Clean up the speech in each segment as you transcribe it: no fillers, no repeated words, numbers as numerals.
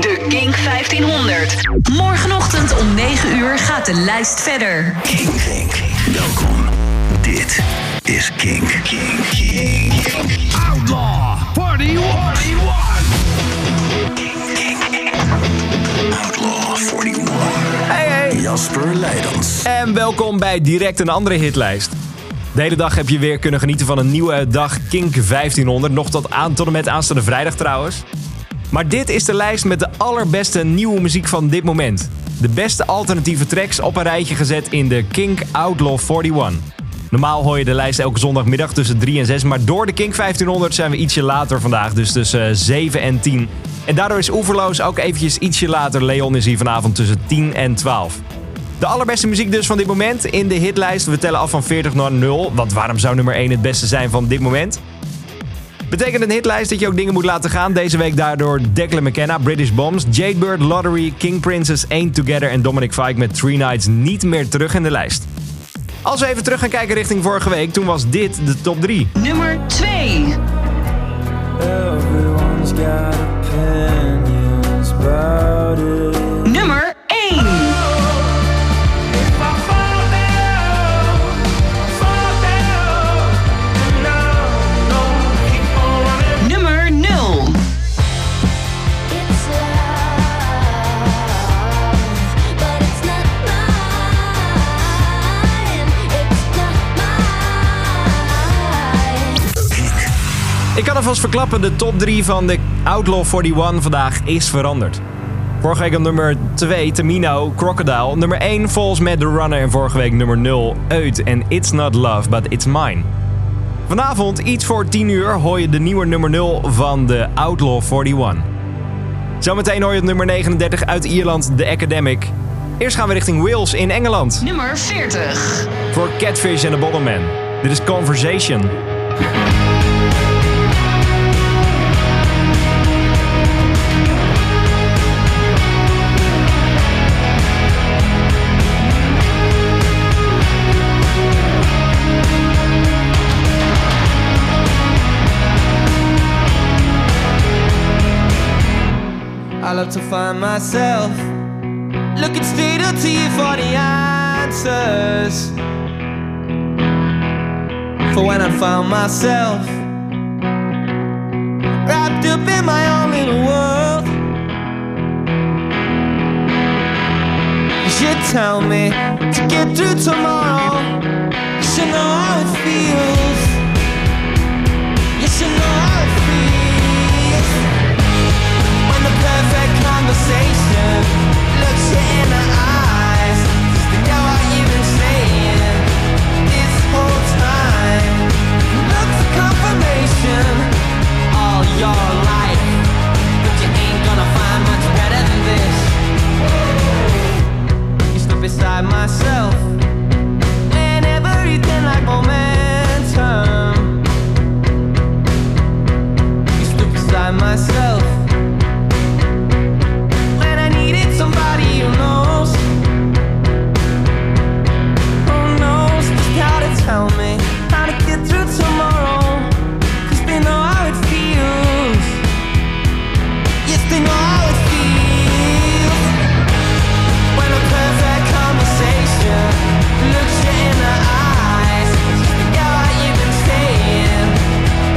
de Kink 1500. Morgenochtend om 9 uur gaat de lijst verder. Kink, Kink. Welkom. Dit is Kink. Kink, Kink, Kink. Outlaw 41. Kink, Kink. Outlaw 41. Hey, hey. Jasper Leidens. En welkom bij direct een andere hitlijst. De hele dag heb je weer kunnen genieten van een nieuwe dag Kink 1500. Nog tot en met aanstaande vrijdag trouwens. Maar dit is de lijst met de allerbeste nieuwe muziek van dit moment. De beste alternatieve tracks op een rijtje gezet in de Kink Outlaw 41. Normaal hoor je de lijst elke zondagmiddag tussen 3 en 6. Maar door de Kink 1500 zijn we ietsje later vandaag. Dus tussen 7 en 10. En daardoor is Oeverloos ook eventjes ietsje later. Leon is hier vanavond tussen 10 en 12. De allerbeste muziek dus van dit moment in de hitlijst. We tellen af van 40 naar 0, want waarom zou nummer 1 het beste zijn van dit moment? Betekent een hitlijst dat je ook dingen moet laten gaan. Deze week daardoor Declan McKenna, British Bombs, Jadebird, Lottery, King Princess, Ain't Together en Dominic Fike met Three Nights niet meer terug in de lijst. Als we even terug gaan kijken richting vorige week, toen was dit de top 3. Nummer 2. Nummer 1. Ik kan alvast verklappen, de top 3 van de Outlaw 41 vandaag is veranderd. Vorige week op nummer 2, Tamino, Crocodile. Nummer 1, Falls met The Runner. En vorige week nummer 0, Eut en It's Not Love, But It's Mine. Vanavond, iets voor 10 uur, hoor je de nieuwe nummer 0 van de Outlaw 41. Zometeen hoor je het nummer 39 uit Ierland, The Academic. Eerst gaan we richting Wales in Engeland. Nummer 40. Voor Catfish and the Bottlemen. Dit is Conversation. I love to find myself looking straight up to you for the answers. For when I found myself wrapped up in my own little world, you should tell me to get through tomorrow. You should know how it feels. You should know how it feels. The perfect conversation looks you in the eyes. Just think how you've been saying this whole time. Look for confirmation all your life, but you ain't gonna find much better than this. You stood beside myself and everything like momentum. You stood beside myself. Somebody who knows just how to tell me how to get through tomorrow. 'Cause they know how it feels. Yes, they know how it feels. When a perfect conversation looks you in the eyes, just think how you've been staying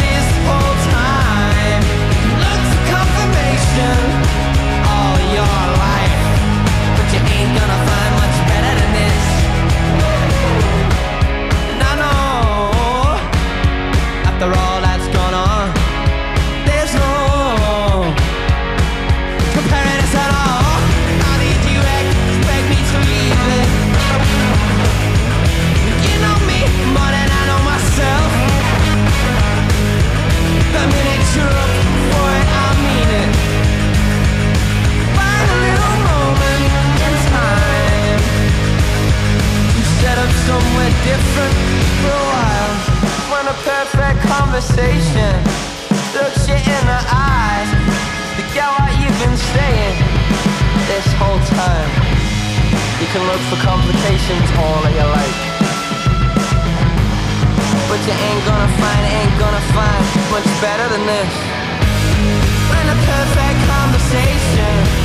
this whole time. Look for confirmation all your life. Ain't gonna find much better than this. And I know, after all that's gone on, there's no comparing us at all. How did you expect me to leave it? You know me more than I know myself. The minute you're up for it, I mean it. Find a little moment time to set up somewhere different for a while. When a perfect conversation looks you in the eyes, to get what you've been saying this whole time. You can look for complications all of your life, but you ain't gonna find much better than this. When a perfect conversation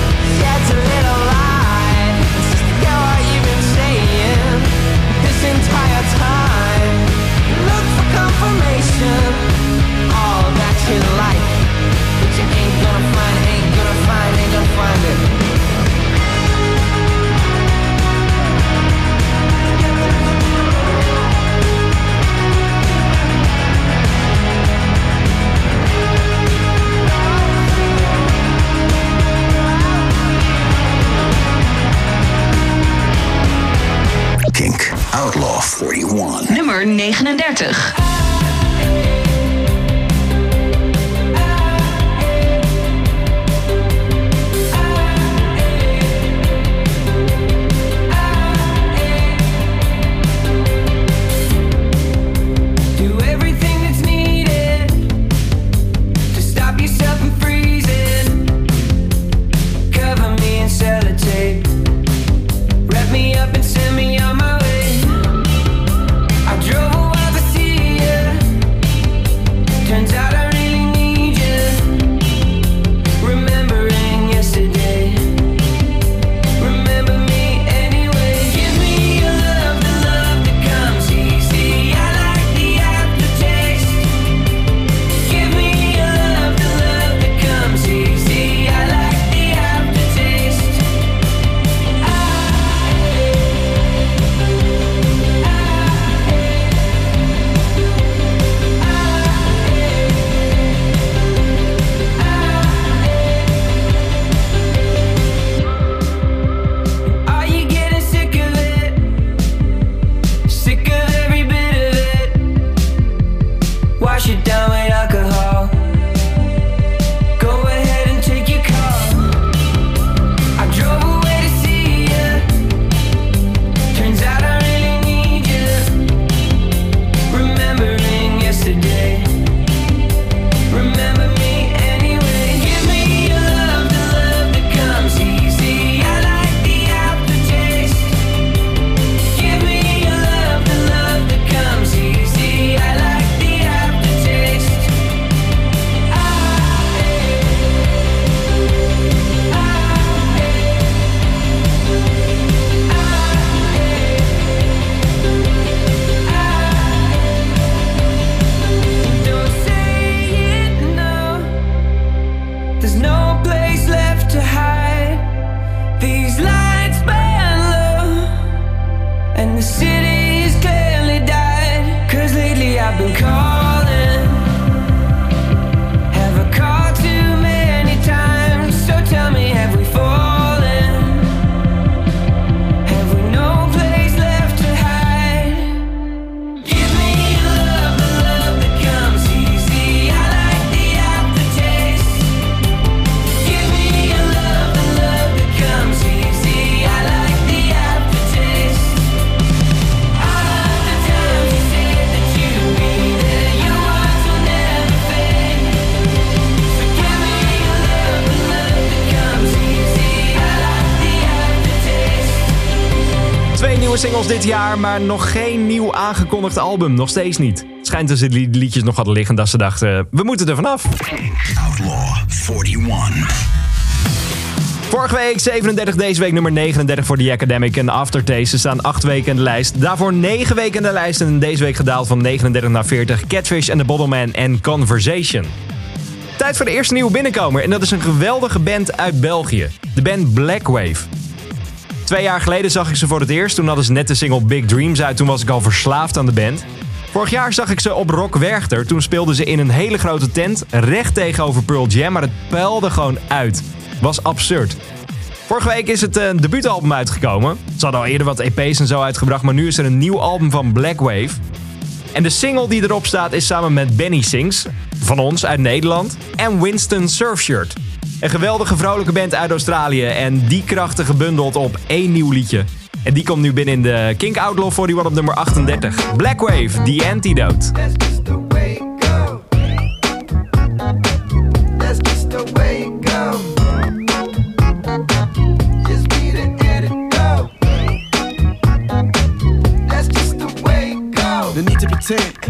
nummer 39. Singles dit jaar, maar nog geen nieuw aangekondigd album. Nog steeds niet. Het schijnt dat ze die liedjes nog hadden liggen dat ze dachten, we moeten er vanaf. Outlaw 41. Vorige week 37, deze week nummer 39 voor The Academic en Aftertaste. Ze staan 8 weken in de lijst. Daarvoor 9 weken in de lijst en deze week gedaald van 39 naar 40. Catfish and the Bottlemen en Conversation. Tijd voor de eerste nieuwe binnenkomer en dat is een geweldige band uit België. De band Blackwave. 2 jaar geleden zag ik ze voor het eerst, toen hadden ze net de single Big Dreams uit, toen was ik al verslaafd aan de band. Vorig jaar zag ik ze op Rock Werchter, toen speelden ze in een hele grote tent, recht tegenover Pearl Jam, maar het puilde gewoon uit. Was absurd. Vorige week is het een debuutalbum uitgekomen. Ze hadden al eerder wat EP's en zo uitgebracht, maar nu is er een nieuw album van Blackwave. En de single die erop staat is samen met Benny Sings, van ons uit Nederland, en Winston Surfshirt. Een geweldige vrolijke band uit Australië en die krachten gebundeld op 1 nieuw liedje. En die komt nu binnen in de Kink Outlaw 41 op nummer 38. Blackwave, The Antidote.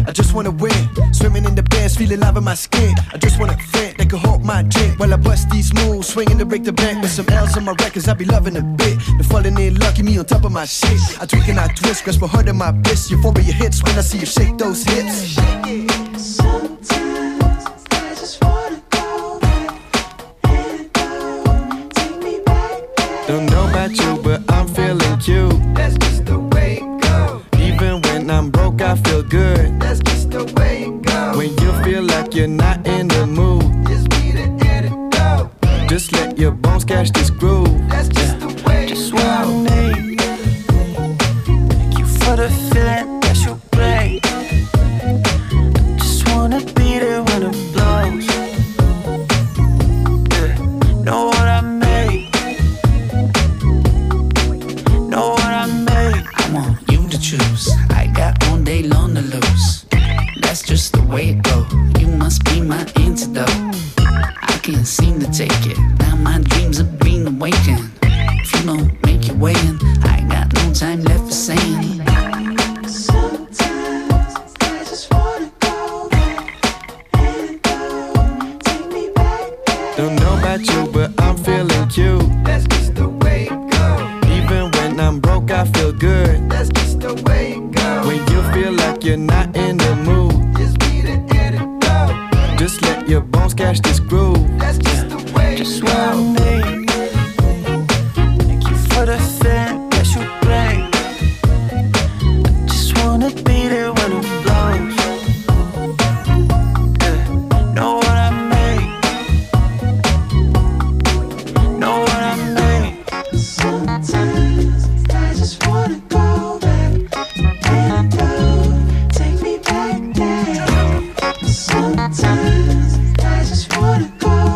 I just wanna win, swimming in the bands, feeling live in my skin. I just wanna vent, they can hold my drink while I bust these moves, swinging to break the bank with some L's on my records. I be loving a bit, they're falling in lucky me on top of my shit. I tweak and I twist, grasp my heart in my wrist. Euphoria hits when I see you shake those hips. Sometimes I just wanna go back and go, take me back there. Don't know about you, but I'm feeling cute. That's just the way it goes. Even when I'm broke, I feel good. That's just the way it goes. When you feel like you're not in the mood, just be the antidote. Just let your bones catch this groove. That's just the way it goes. Just wanna make you for the feeling that you play. it. Now my dreams have been awakened. If you don't make your way in, I ain't got no time left for saying. Don't know about you, but I'm feeling cute. That's just the way it goes. Even when I'm broke, I feel good. That's just the way it goes. When you feel like you're not in the mood, just be the antidote. Just let your bones catch this groove. That's just the way it goes. Just one thing. Thank you for the thing that you bring. I just wanna be there when it blows. Sometimes I just wanna go.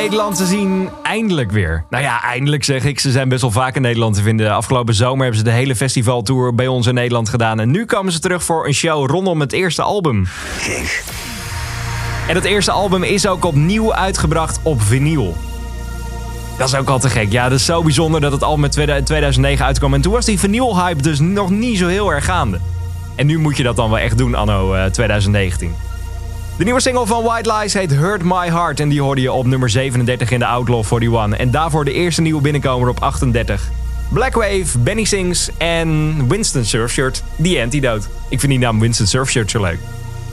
Nederland te zien, eindelijk weer. Nou ja, eindelijk zeg ik. Ze zijn best wel vaak in Nederland te vinden. Afgelopen zomer hebben ze de hele festivaltour bij ons in Nederland gedaan. En nu komen ze terug voor een show rondom het eerste album. Kink. En dat eerste album is ook opnieuw uitgebracht op vinyl. Dat is ook al te gek. Ja, dat is zo bijzonder dat het album in 2009 uitkwam. En toen was die vinyl-hype dus nog niet zo heel erg gaande. En nu moet je dat dan wel echt doen anno 2019. De nieuwe single van White Lies heet Hurt My Heart. En die hoorde je op nummer 37 in de Outlaw 41. En daarvoor de eerste nieuwe binnenkomer op 38. Blackwave, Benny Sings en Winston Surfshirt, The Antidote. Ik vind die naam Winston Surfshirt zo leuk.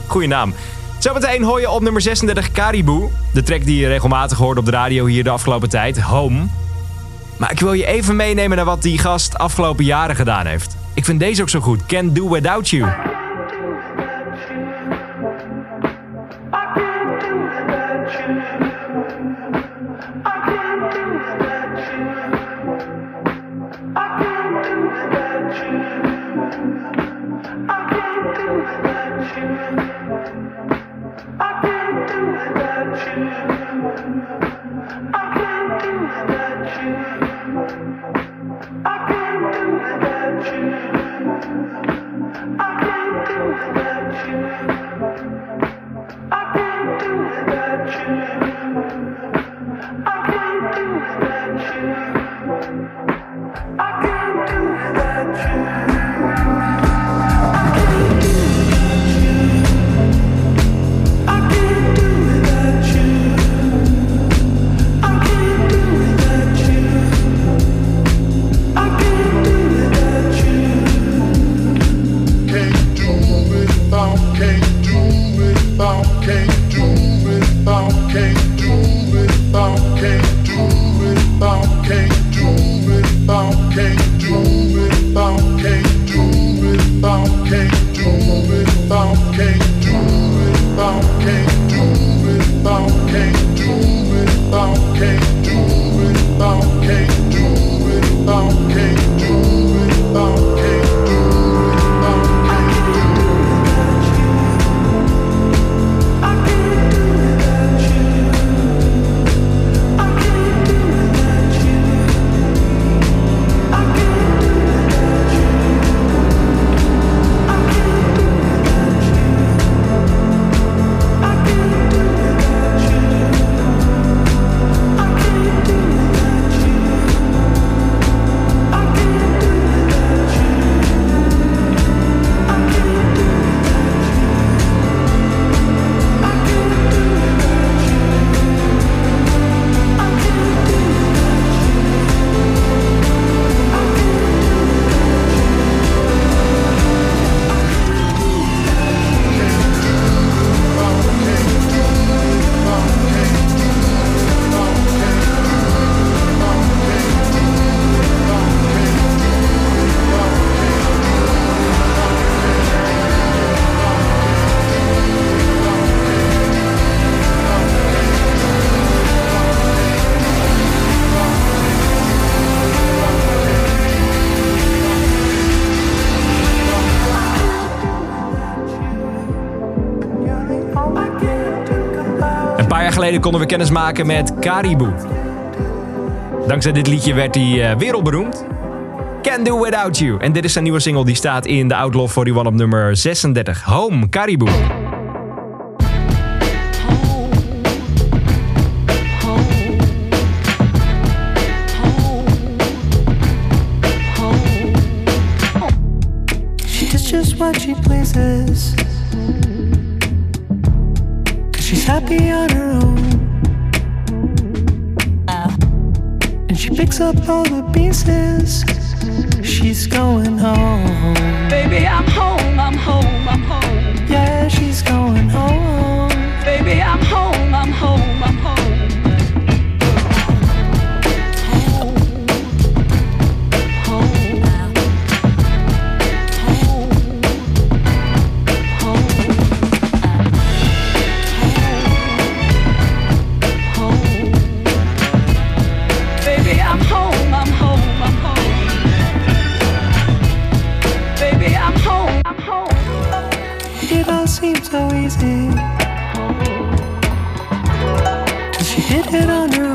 Goeie naam. Zometeen hoor je op nummer 36 Caribou. De track die je regelmatig hoort op de radio hier de afgelopen tijd, Home. Maar ik wil je even meenemen naar wat die gast afgelopen jaren gedaan heeft. Ik vind deze ook zo goed, Can't Do Without You. Geleden konden we kennis maken met Caribou. Dankzij dit liedje werd hij wereldberoemd. Can't Do Without You. En dit is zijn nieuwe single die staat in de Outlaw 41 op nummer 36. Home, Caribou. She does just what she pleases. She's happy on her own, and she picks up all the pieces. She's going home. Baby, I'm home, I'm home, I'm home. Yeah, she's going home. Baby, I'm home, I'm home, I'm home. Seems so easy, 'cause she hit it on her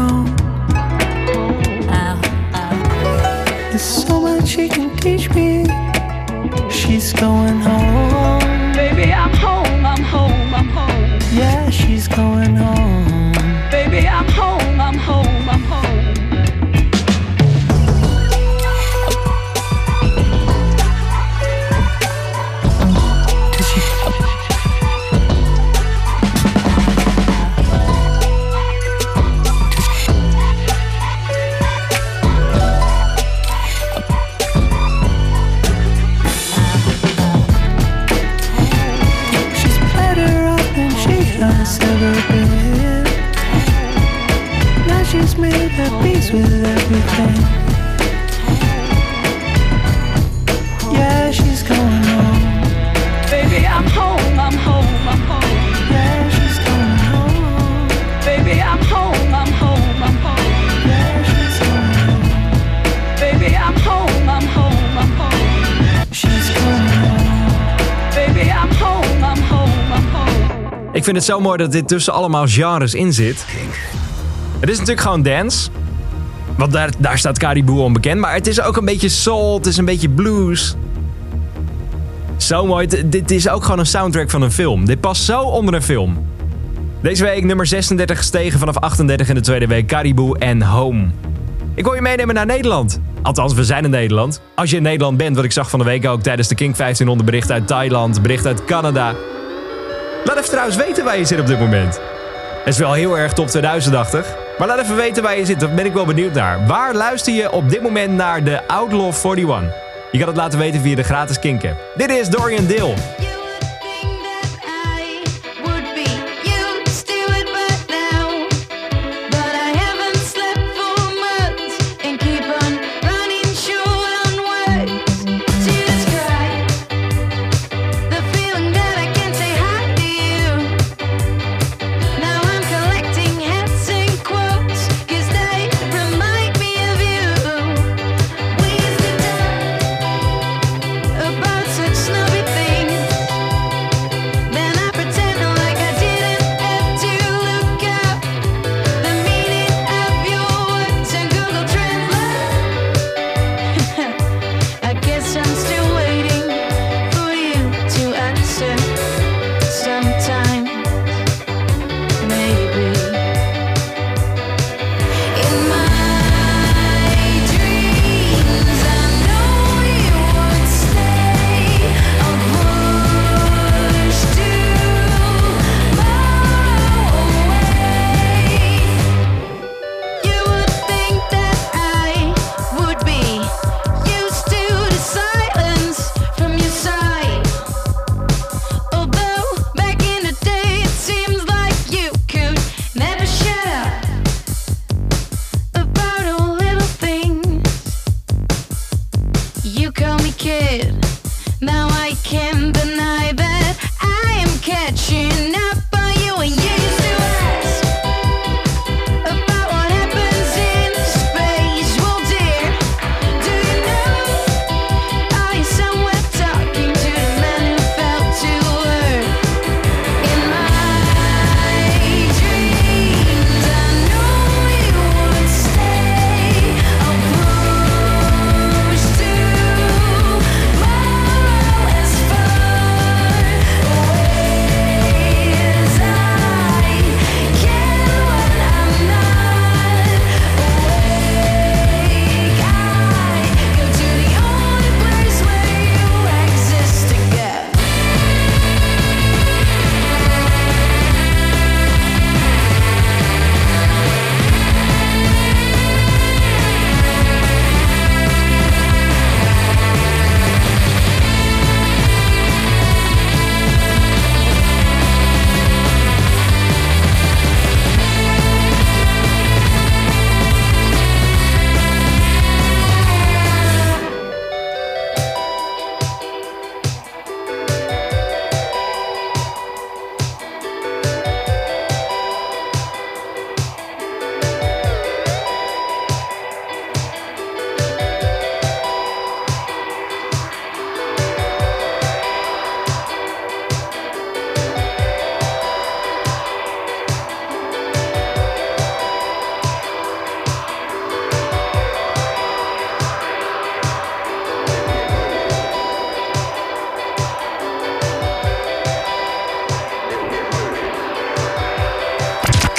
she's going home. Baby, I'm home, I'm home, I'm home. With everything, yeah, she's going home. Baby, I'm home, I'm home, I'm home. Yeah, she's going home. Baby, I'm home, I'm home, I'm home. Yeah, she's going home. Baby, I'm home, I'm home, I'm home. She's going home. Baby, I'm home, I'm home, I'm home. Ik vind het zo mooi dat dit tussen allemaal genres in zit. Het is natuurlijk gewoon dance. Want daar staat Caribou onbekend. Maar het is ook een beetje soul. Het is een beetje blues. Zo mooi. Dit is ook gewoon een soundtrack van een film. Dit past zo onder een film. Deze week nummer 36 gestegen vanaf 38 in de tweede week. Caribou en Home. Ik wil je meenemen naar Nederland. Althans, we zijn in Nederland. Als je in Nederland bent, wat ik zag van de week ook tijdens de Kink 1500. Bericht uit Thailand, bericht uit Canada. Laat even trouwens weten waar je zit op dit moment. Dat is wel heel erg top 2080. Maar laat even weten waar je zit, daar ben ik wel benieuwd naar. Waar luister je op dit moment naar de Outlaw 41? Je kan het laten weten via de gratis Kink app. Dit is Dorian Dill. About such snobby things.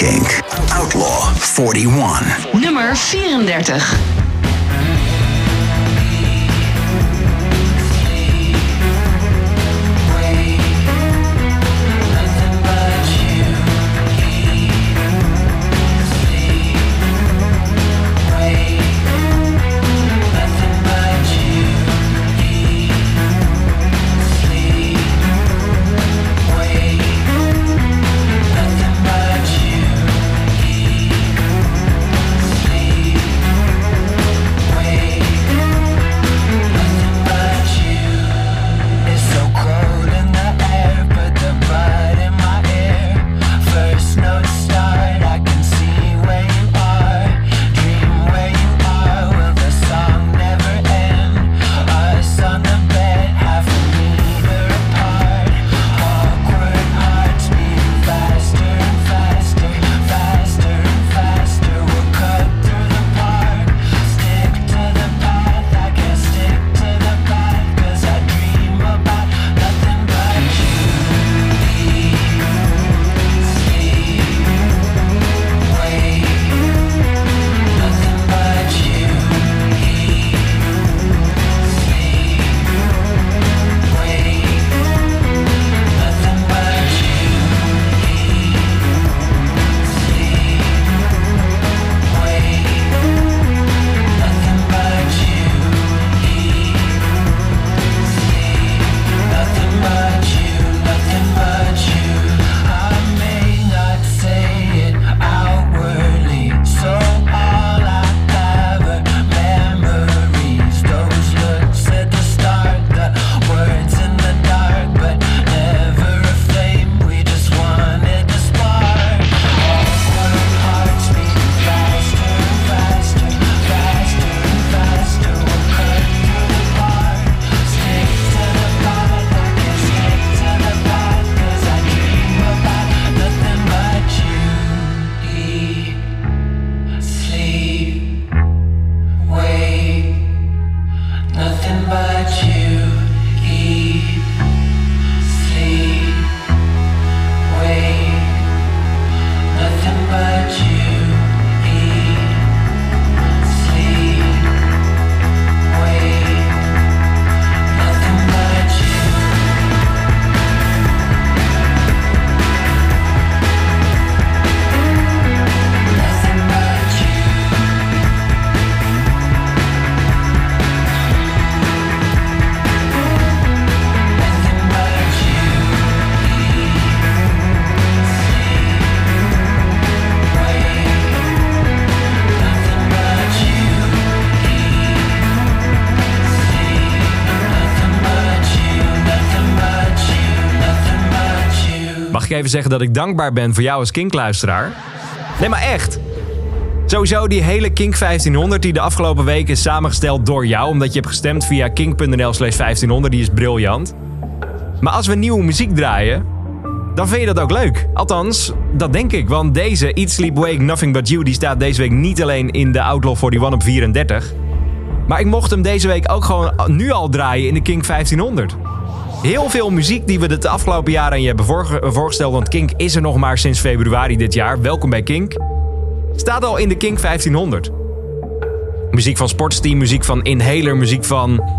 Kink, Outlaw 41. Nummer 34. Mag ik even zeggen dat ik dankbaar ben voor jou als Kink-luisteraar? Nee, maar echt. Sowieso die hele Kink 1500 die de afgelopen weken is samengesteld door jou... omdat je hebt gestemd via kink.nl/1500, die is briljant. Maar als we nieuwe muziek draaien, dan vind je dat ook leuk. Althans, dat denk ik, want deze Eat, Sleep, Wake, Nothing But You... die staat deze week niet alleen in de Outlaw 41 op 34... maar ik mocht hem deze week ook gewoon nu al draaien in de Kink 1500... Heel veel muziek die we de afgelopen jaren aan je hebben voorgesteld... want Kink is er nog maar sinds februari dit jaar. Welkom bij Kink. Staat al in de Kink 1500. Muziek van Sports Team, muziek van Inhaler, muziek van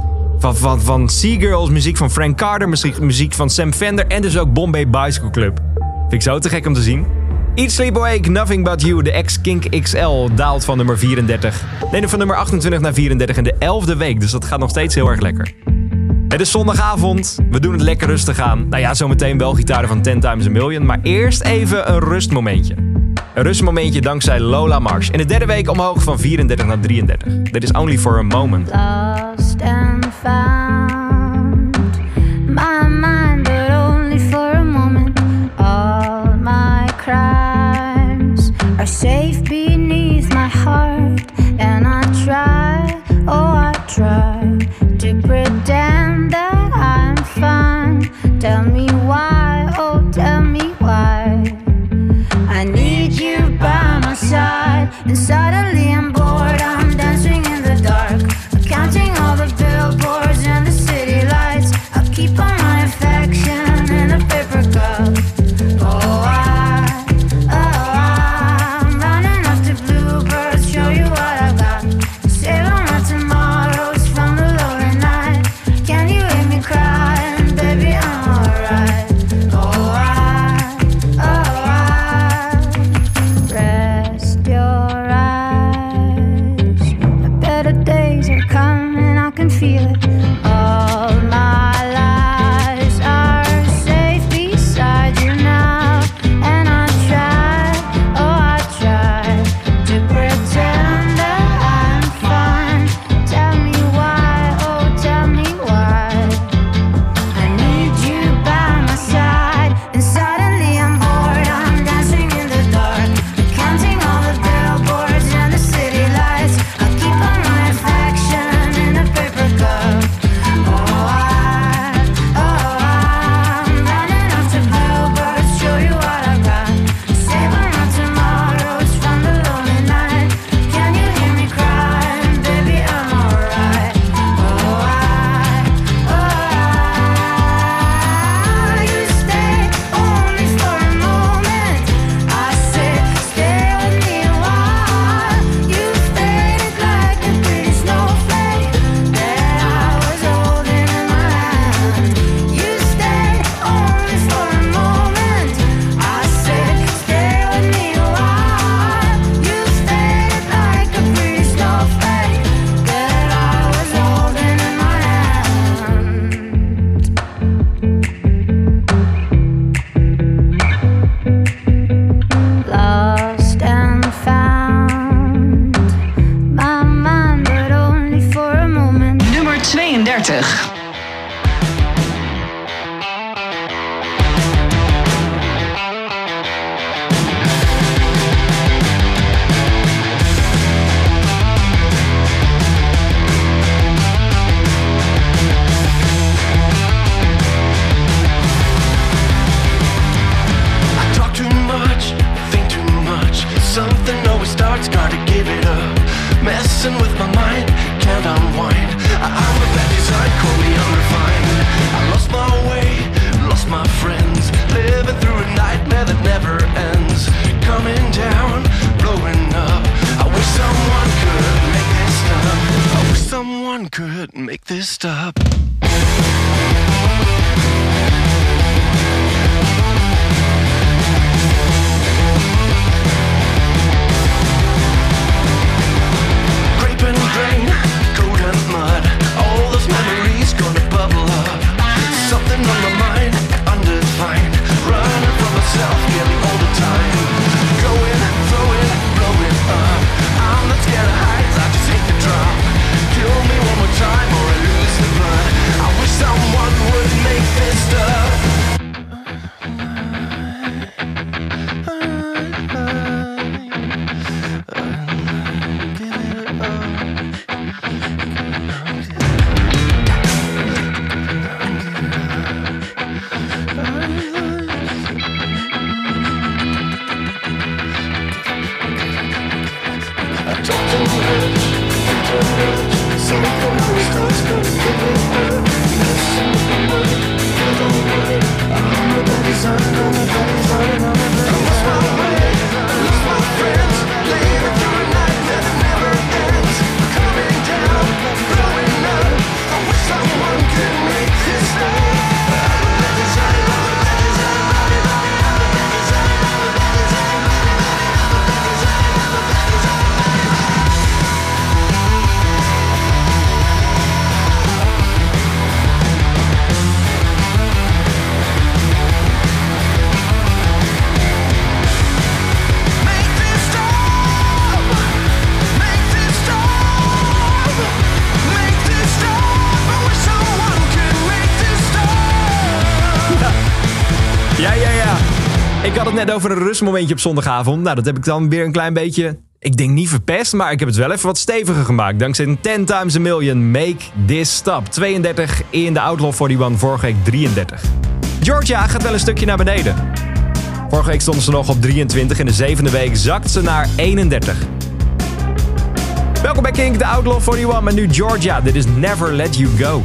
Sea Girls... muziek van Frank Carter, muziek van Sam Fender... en dus ook Bombay Bicycle Club. Vind ik zo te gek om te zien. Eat, Sleep, Awake, Nothing But You, de ex-Kink XL... daalt van nummer 34. Nee, van nummer 28 naar 34 in de 11e week. Dus dat gaat nog steeds heel erg lekker. Het is zondagavond, we doen het lekker rustig aan. Nou ja, zometeen wel gitaren van 10 Times a Million... maar eerst even een rustmomentje. Een rustmomentje dankzij Lola Marsh. In de derde week omhoog van 34 naar 33. That is only for a moment. Lost and found my mind, but only for a moment. All my crimes are safe beneath my heart. And I try, oh I try to pretend that I'm fine. Tell me why, oh tell me why. I need you by my side. And suddenly I'm bored, I'm dancing in the dark, counting all the billboards and the city lights. I'll keep all my affection in a paper cup. Oh I messing with my mind, can't unwind. I'm a bad design, call me unrefined. I lost my way, lost my friends, living through a nightmare that never ends. Coming down, blowing up, I wish someone could make this stop. I wish someone could make this stop. Rain, cold and mud, all those memories gonna bubble up. Something on my mind, undefined, running from myself nearly all the time. Going, throwing, blowing up, I'm not scared of heights, I just hate the drop. Kill me one more time or I lose the blood. I wish someone would make this stuff. Net over een rustmomentje op zondagavond. Nou, dat heb ik dan weer een klein beetje, ik denk niet verpest, maar ik heb het wel even wat steviger gemaakt. Dankzij 10 times a million, Make This Stop. 32 in de Outlaw 41, vorige week 33. Georgia gaat wel een stukje naar beneden. Vorige week stond ze nog op 23, in de zevende week zakt ze naar 31. Welkom bij Kink, de Outlaw 41, maar nu Georgia. Dit is Never Let You Go.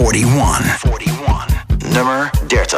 41. Nummer 30.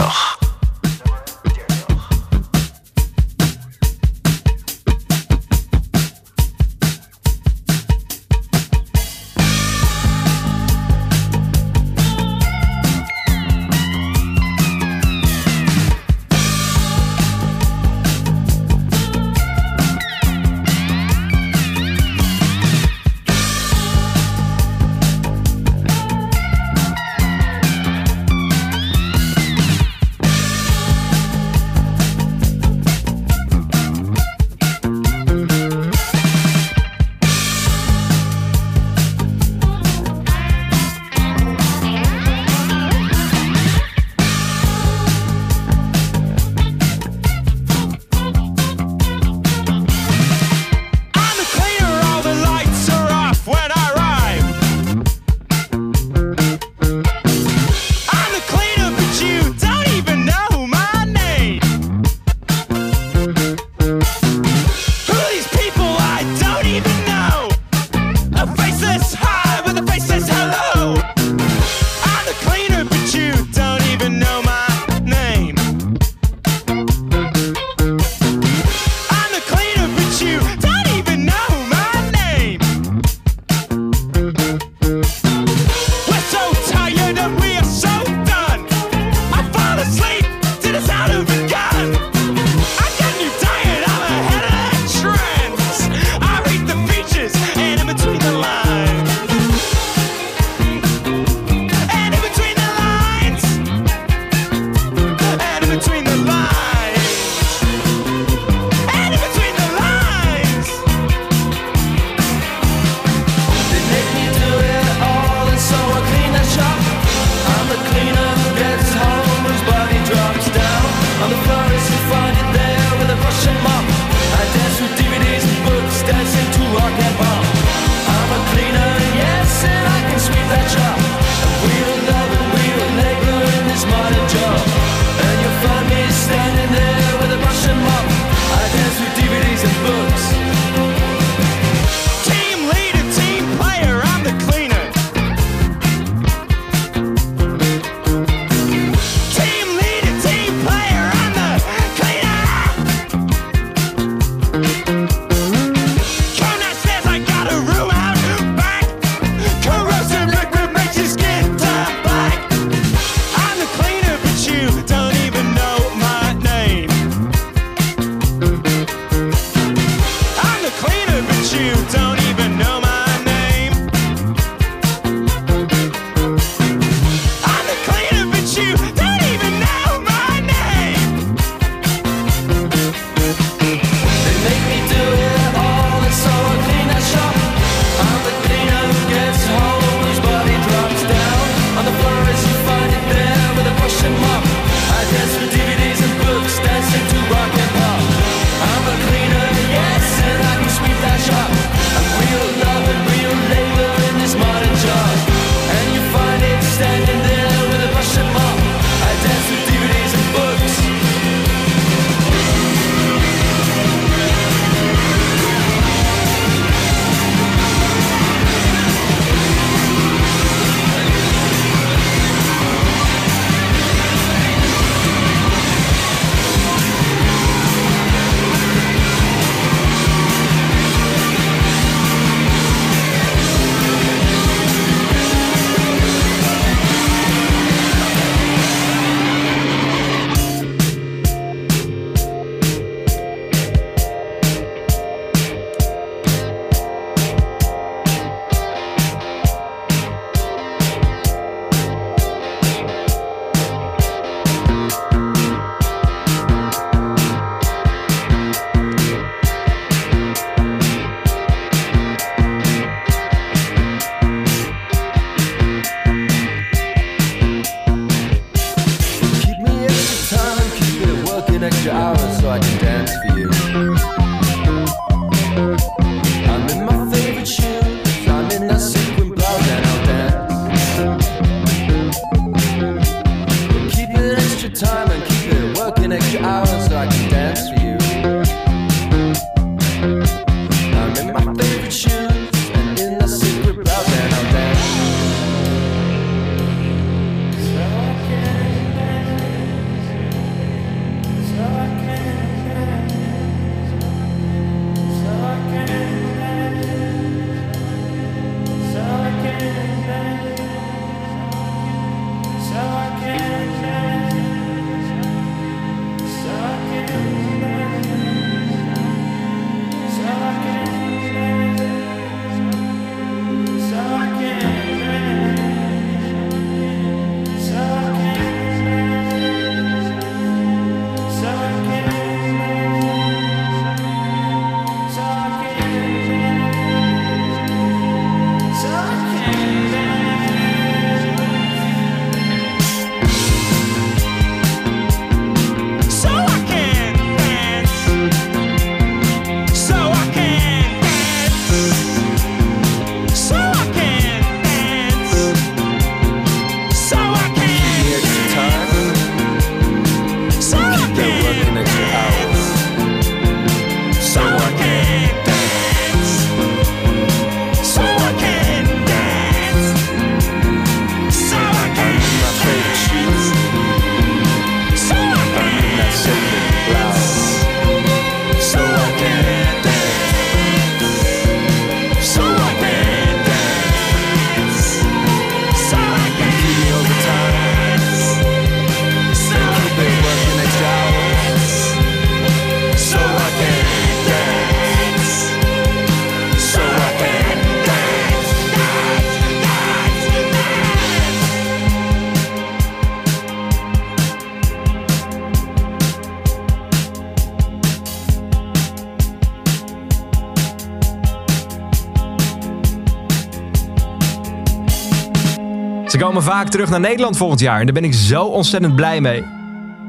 Ze komen vaak terug naar Nederland volgend jaar en daar ben ik zo ontzettend blij mee.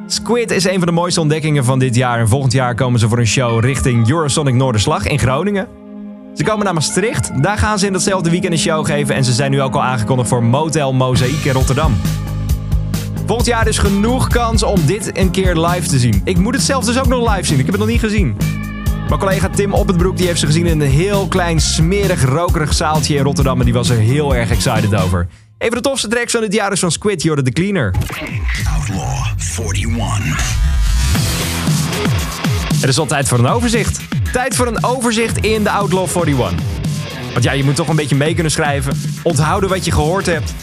Squid is een van de mooiste ontdekkingen van dit jaar en volgend jaar komen ze voor een show richting Eurosonic Noorderslag in Groningen. Ze komen naar Maastricht, daar gaan ze in datzelfde weekend een show geven en ze zijn nu ook al aangekondigd voor Motel Mozaïek in Rotterdam. Volgend jaar dus genoeg kans om dit een keer live te zien. Ik moet het zelf dus ook nog live zien, ik heb het nog niet gezien. Mijn collega Tim Oppenbroek die heeft ze gezien in een heel klein, smerig, rokerig zaaltje in Rotterdam en die was er heel erg excited over. Een van de tofste tracks van dit jaar is van Squid, Jordan The Cleaner. Outlaw 41. Het is al tijd voor een overzicht. Tijd voor een overzicht in de Outlaw 41. Want ja, je moet toch een beetje mee kunnen schrijven. Onthouden wat je gehoord hebt.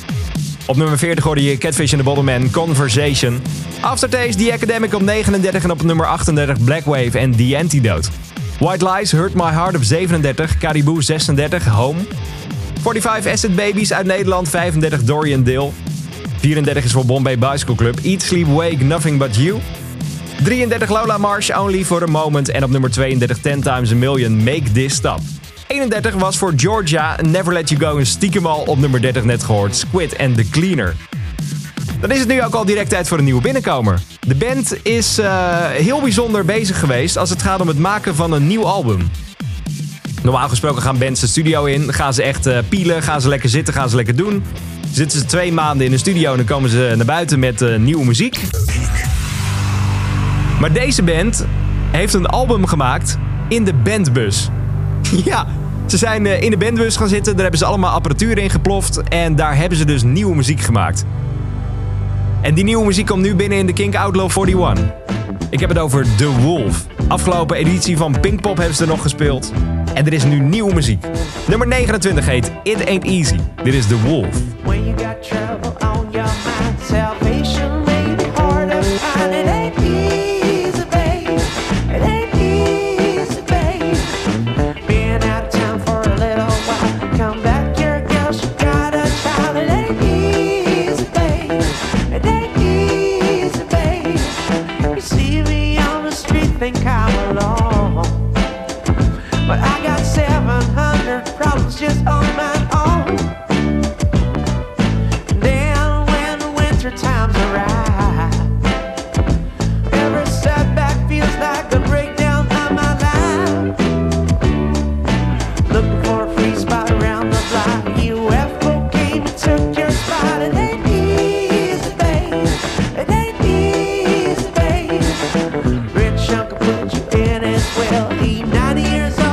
Op nummer 40 hoorde je Catfish and the Bottlemen, Conversation. Aftertaste, The Academic op 39 en op nummer 38 Blackwave en The Antidote. White Lies, Hurt My Heart op 37, Caribou 36, Home. 45 Acid Babies uit Nederland, 35 Dorian Dill. 34 is voor Bombay Bicycle Club, Eat, Sleep, Wake, Nothing But You. 33 Lola Marsh, Only for a Moment. En op nummer 32 10 Times a Million, Make This Stop. 31 was voor Georgia, Never Let You Go. En stiekem al op nummer 30 net gehoord, Squid and The Cleaner. Dan is het nu ook al direct tijd voor een nieuwe binnenkomer. De band is heel bijzonder bezig geweest als het gaat om het maken van een nieuw album. Normaal gesproken gaan bands de studio in, gaan ze echt pielen, gaan ze lekker zitten, gaan ze lekker doen. Zitten ze 2 maanden in de studio en dan komen ze naar buiten met nieuwe muziek. Maar deze band heeft een album gemaakt in de bandbus. Ja, ze zijn in de bandbus gaan zitten, daar hebben ze allemaal apparatuur in geploft en daar hebben ze dus nieuwe muziek gemaakt. En die nieuwe muziek komt nu binnen in de Kink Outlaw 41. Ik heb het over The Wolf. Afgelopen editie van Pinkpop hebben ze er nog gespeeld. En er is nu nieuwe muziek. Nummer 29 heet It Ain't Easy. Dit is The Wolf. When you got trouble on your mind, salvation may be hard to find. It ain't easy, babe. It ain't easy, babe. Being out of town for a little while. Come back, your girl, she got a child. It ain't easy, babe. It ain't easy, babe. You see me on the street, think I'm alone. But I got 700 problems just on my own. And then when the winter times arrive, every setback feels like a breakdown of my life. Looking for a free spot around the block. UFO came and took your spot. It ain't easy, babe. It ain't easy, babe. Rich uncle put you in as well. He 90 years old.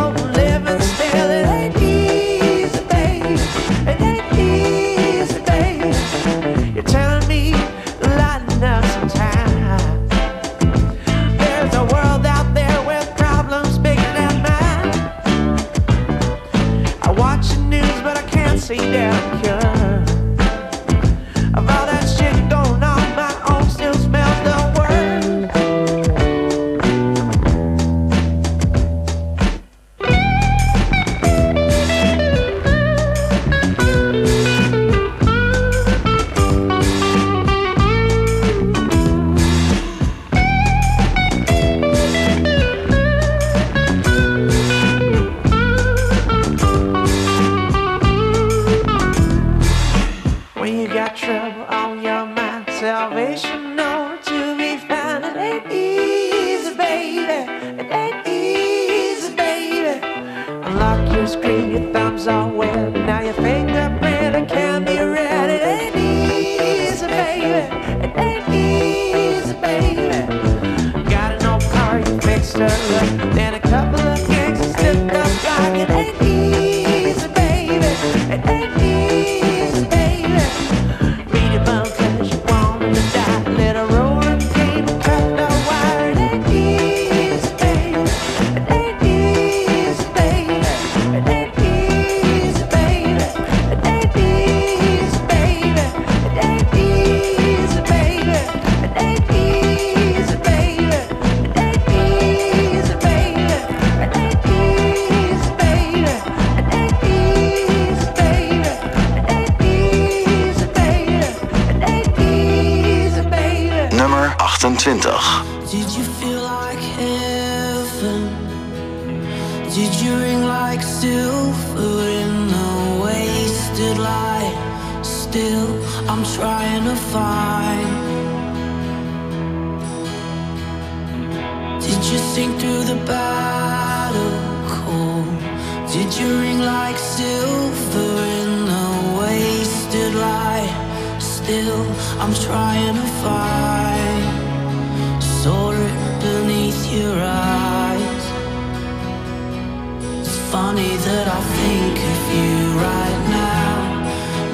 Still I'm trying to find. Did you sink through the battle cold? Did you ring like silver in a wasted light? Still, I'm trying to find. Saw it beneath your eyes. It's funny that I think of you right now,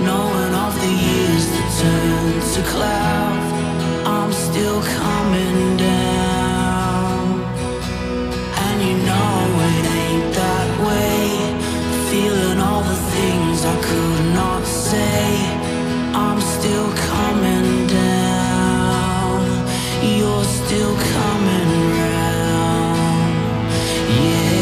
knowing all the years that turn to cloud. I'm still coming down, and you know it ain't that way. Feeling all the things I could not say. I'm still coming down. You're still coming round. Yeah.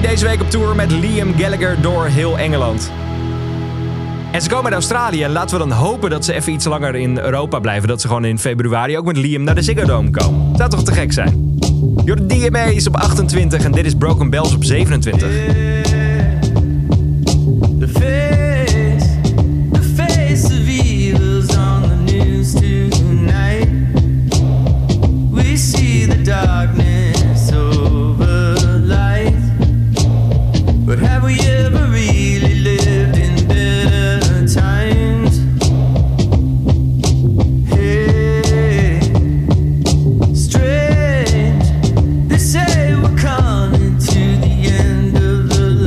Deze week op tour met Liam Gallagher door heel Engeland. En ze komen uit Australië. Laten we dan hopen dat ze even iets langer in Europa blijven. Dat ze gewoon in februari ook met Liam naar de Ziggo Dome komen. Zou toch te gek zijn? Jordan Rakei is op 28 en dit is Broken Bells op 27. Say we're coming to the end of the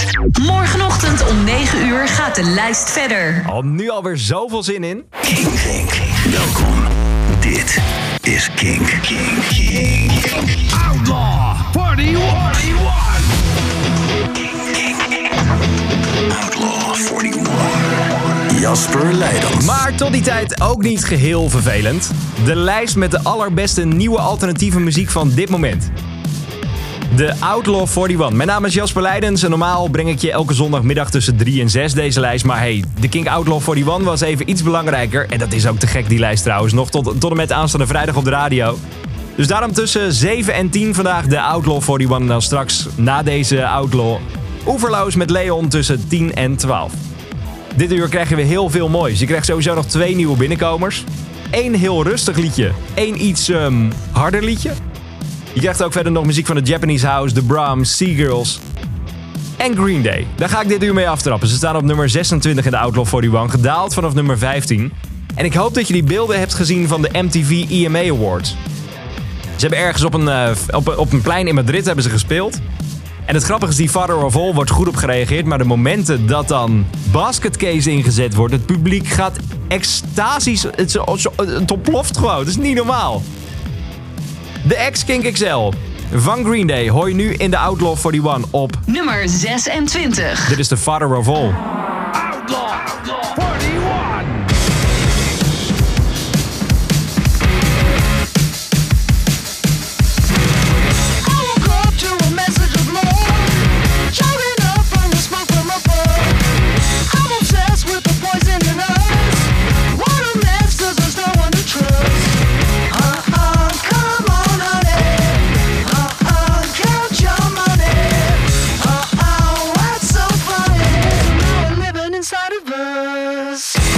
Surfshirt. Morgenochtend om 9 uur gaat de lijst verder. Nu alweer zoveel zin in. Kink. Welkom. Dit is Kink. Outlaw 41. Kink. Outlaw 41. Jasper Leidens. Maar tot die tijd ook niet geheel vervelend. De lijst met de allerbeste nieuwe alternatieve muziek van dit moment. De Outlaw 41. Mijn naam is Jasper Leidens en normaal breng ik je elke zondagmiddag tussen 3 en 6 deze lijst. Maar hey, de Kink Outlaw 41 was even iets belangrijker. En dat is ook te gek, die lijst trouwens. Nog tot en met aanstaande vrijdag op de radio. Dus daarom tussen 7 en 10 vandaag de Outlaw 41. En dan straks na deze Outlaw Oeverloos met Leon tussen 10 en 12. Dit uur krijgen we heel veel moois. Je krijgt sowieso nog 2 nieuwe binnenkomers. 1 heel rustig liedje. 1 iets harder liedje. Je krijgt ook verder nog muziek van de Japanese House, The Brahms, Sea Girls en Green Day. Daar ga ik dit uur mee aftrappen. Ze staan op nummer 26 in de Outlaw 41, gedaald vanaf nummer 15. En ik hoop dat je die beelden hebt gezien van de MTV EMA Awards. Ze hebben ergens op een plein in Madrid hebben ze gespeeld. En het grappige is, die Father of All wordt goed op gereageerd, maar de momenten dat dan basketcase ingezet wordt, het publiek gaat extasisch, het ontploft gewoon, dat is niet normaal. De X-Kink XL van Green Day hoor je nu in de Outlaw 41 op nummer 26. Dit is de Father of All. Inside of us.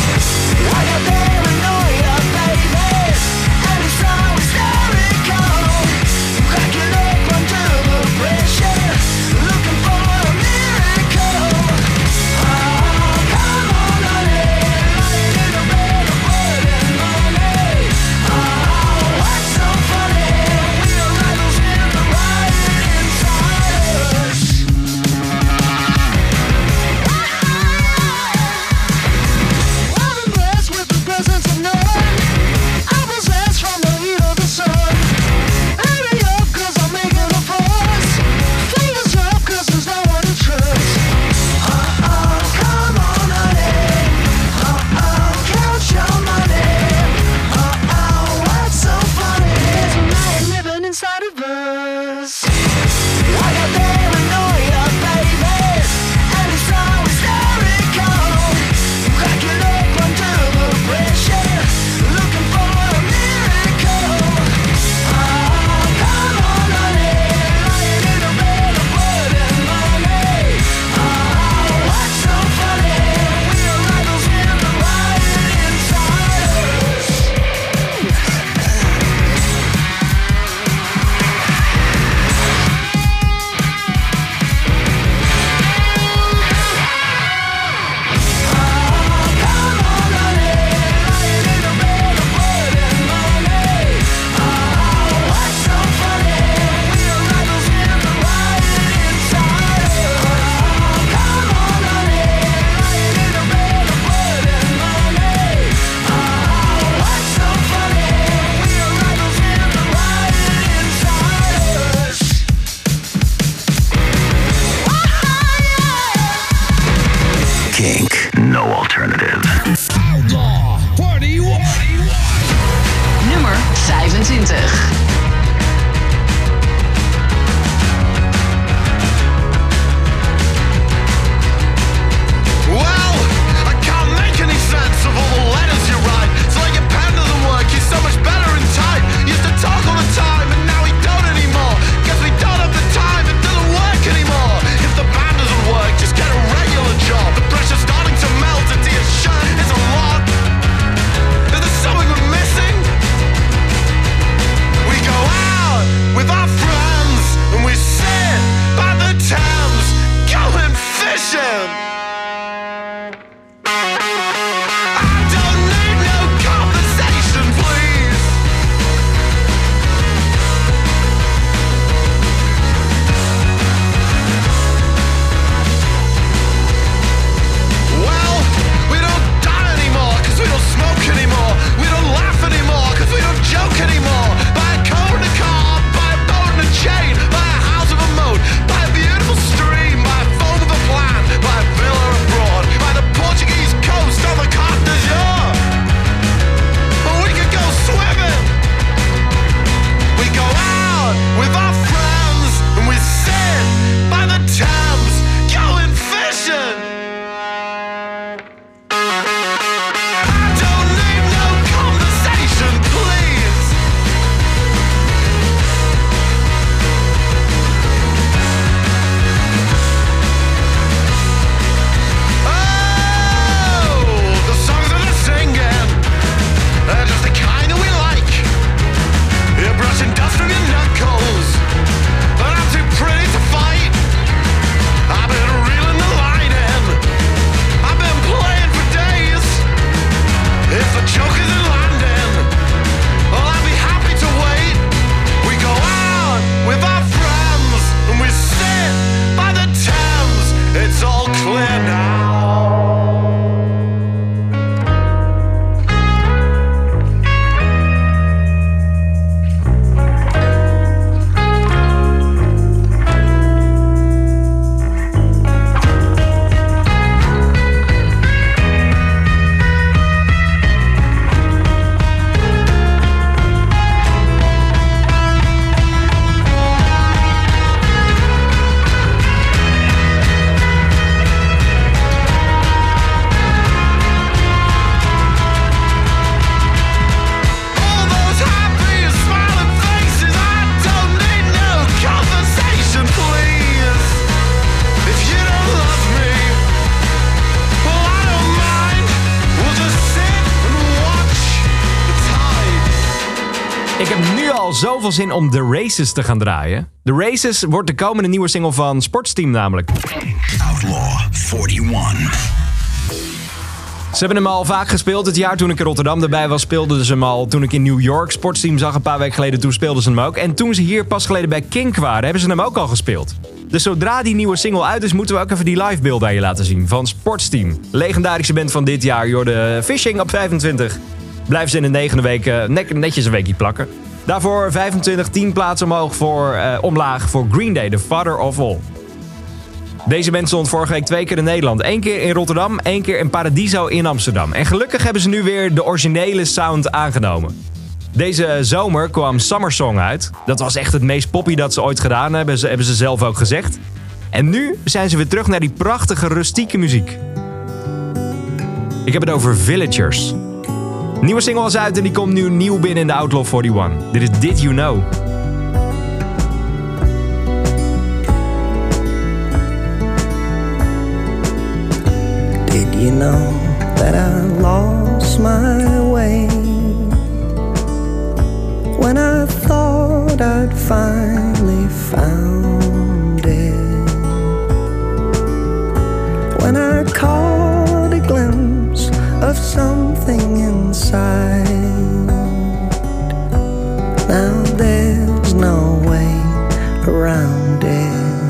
al zoveel zin om The Races te gaan draaien. The Races wordt de komende nieuwe single van Sports Team namelijk. Outlaw 41. Ze hebben hem al vaak gespeeld. Het jaar toen ik in Rotterdam erbij was, speelden ze hem al. Toen ik in New York Sportsteam zag een paar weken geleden, toen speelden ze hem ook. En toen ze hier pas geleden bij Kink waren, hebben ze hem ook al gespeeld. Dus zodra die nieuwe single uit is, moeten we ook even die live beelden aan je laten zien van Sportsteam. Legendarische band van dit jaar, Jordan Fishing op 25. Blijven ze in de negende week netjes een weekje plakken. Daarvoor 25, 10 plaatsen omlaag voor Green Day, The Father of All. Deze band stond vorige week 2 keer in Nederland. 1 keer in Rotterdam, 1 keer in Paradiso in Amsterdam. En gelukkig hebben ze nu weer de originele sound aangenomen. Deze zomer kwam Summer Song uit. Dat was echt het meest poppy dat ze ooit gedaan hebben ze zelf ook gezegd. En nu zijn ze weer terug naar die prachtige, rustieke muziek. Ik heb het over Villagers. Nieuwe single is uit en die komt nu nieuw binnen in de Outlaw 41. Dit is Did You Know? You know that I lost my way when I thought I'd finally found it, when I caught a glimpse of something inside. Now there's no way around it.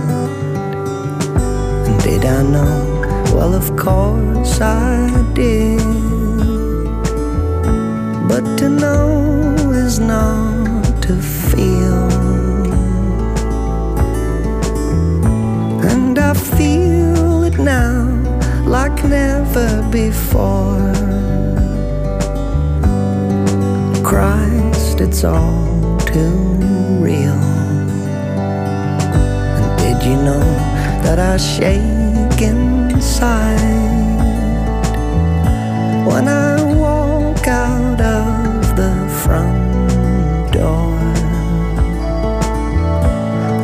And did I know? Well, of course I did, but to know is not to feel, and I feel it now like never before. Christ, it's all too real. And did you know that I shake inside when I walk out of the front door,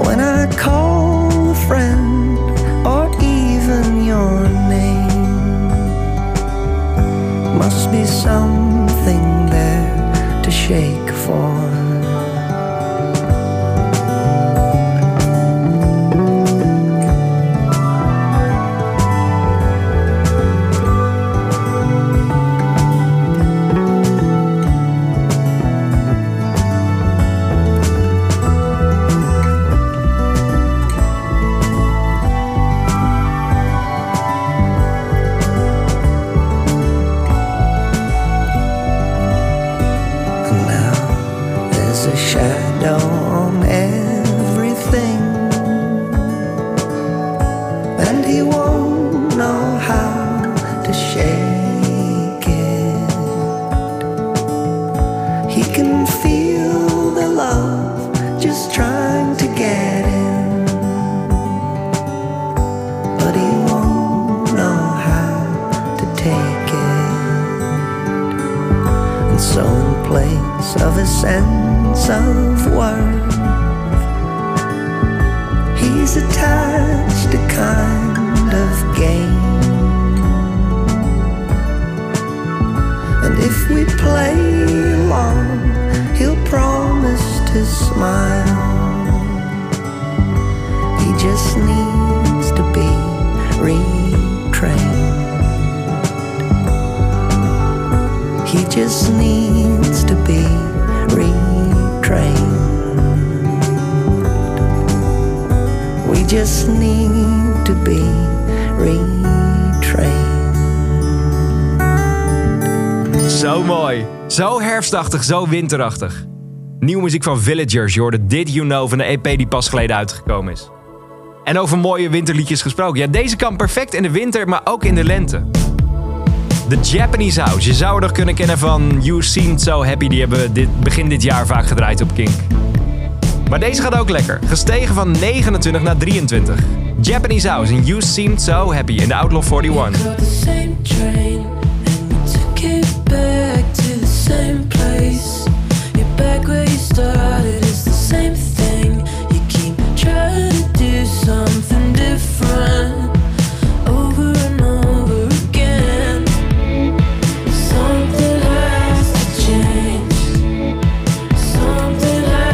when I call a friend or even your name? Must be something there to shake for. Zo herfstachtig, zo winterachtig. Nieuwe muziek van Villagers, Jordan. Did You Know van de EP die pas geleden uitgekomen is. En over mooie winterliedjes gesproken. Ja, deze kan perfect in de winter, maar ook in de lente. The Japanese House. Je zou er nog kunnen kennen van You Seemed So Happy. Die hebben we begin dit jaar vaak gedraaid op Kink. Maar deze gaat ook lekker. Gestegen van 29 naar 23. Japanese House en You Seemed So Happy in de Outlaw 41. Same place, you're back where you started. It's the same thing. You keep trying to do something different. Something has to change. Something has to change.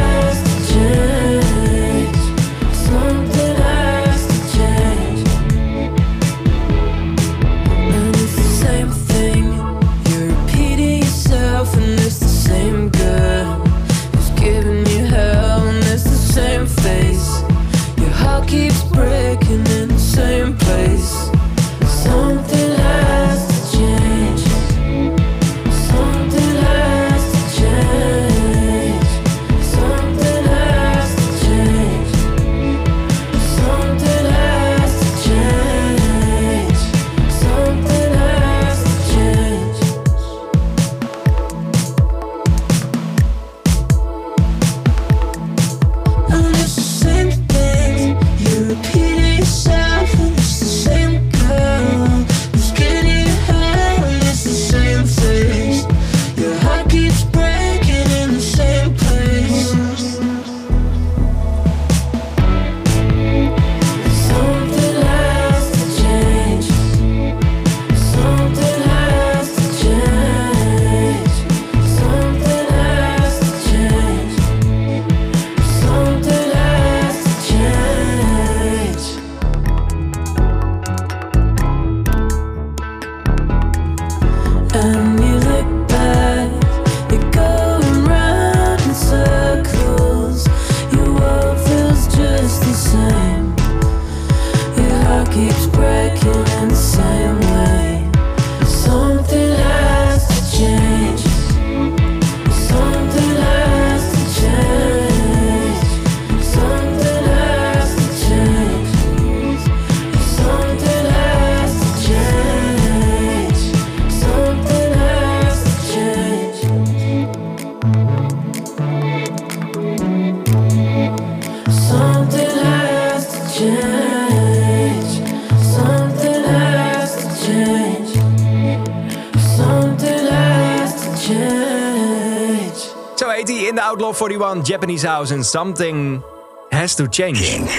Outlaw 41, Japanese House en Something Has to Change. King.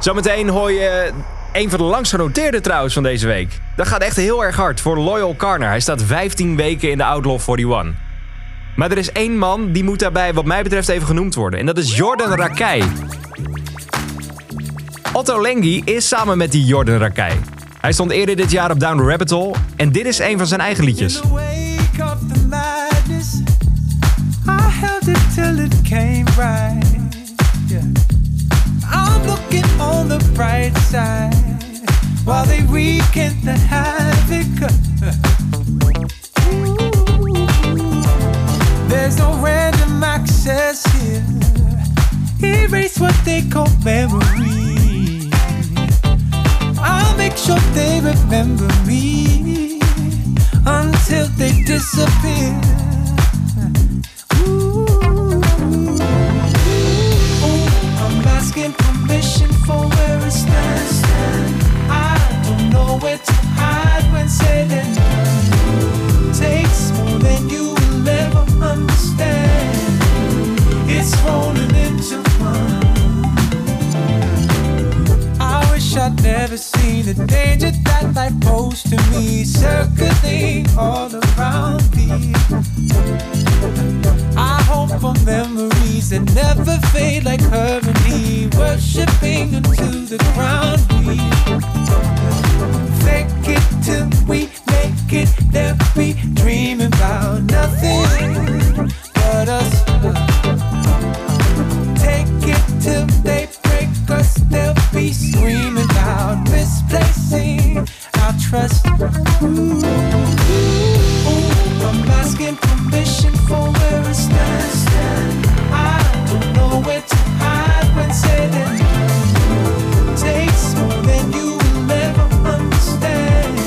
Zometeen hoor je een van de langst genoteerde trouwens van deze week. Dat gaat echt heel erg hard voor Loyle Carner. Hij staat 15 weken in de Outlaw 41. Maar er is één man die moet daarbij wat mij betreft even genoemd worden. En dat is Jordan Rakei. Otto Lengi is samen met die Jordan Rakei. Hij stond eerder dit jaar op Down the Rabbit Hole. En dit is een van zijn eigen liedjes. I held it till it came right. Yeah. I'm looking on the bright side while they weaken the havoc. There's no random access here. Erase what they call memory. I'll make sure they remember me until they disappear. Asking permission for where it stands. I don't know where to hide when said and done. Takes more than you will ever understand. It's rolling into one. I wish I'd never seen the danger that life posed to me, circling all around me. I hope for memories that never fade like her and he, worshipping unto the ground we fake it till we make it, that we dream about nothing but us. Take it till they break us, they'll be screaming out, misplacing our trust. Ooh. I'm asking permission for where it stands. I don't know where to hide when said and done. Takes more than you will ever understand.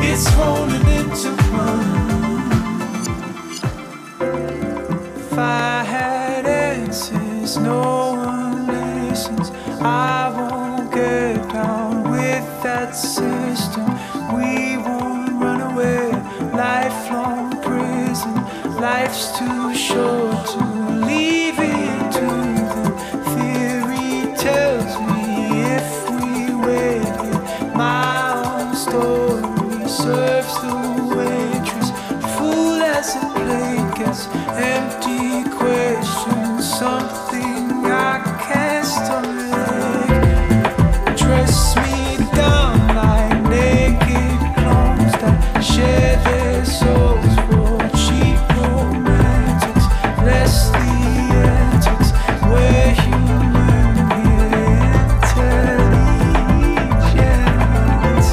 It's rolling into one. If I had answers, no one listens. I won't get down with that system. We won't run away. Lifelong prison, life's too short to leave it to them. Theory tells me if we wait, my own story serves the waitress. Fool as a plate gets empty questions, something I can't stomach. Dress me down like naked clones that share their souls for cheap romantics, bless the antics, we're human intelligence.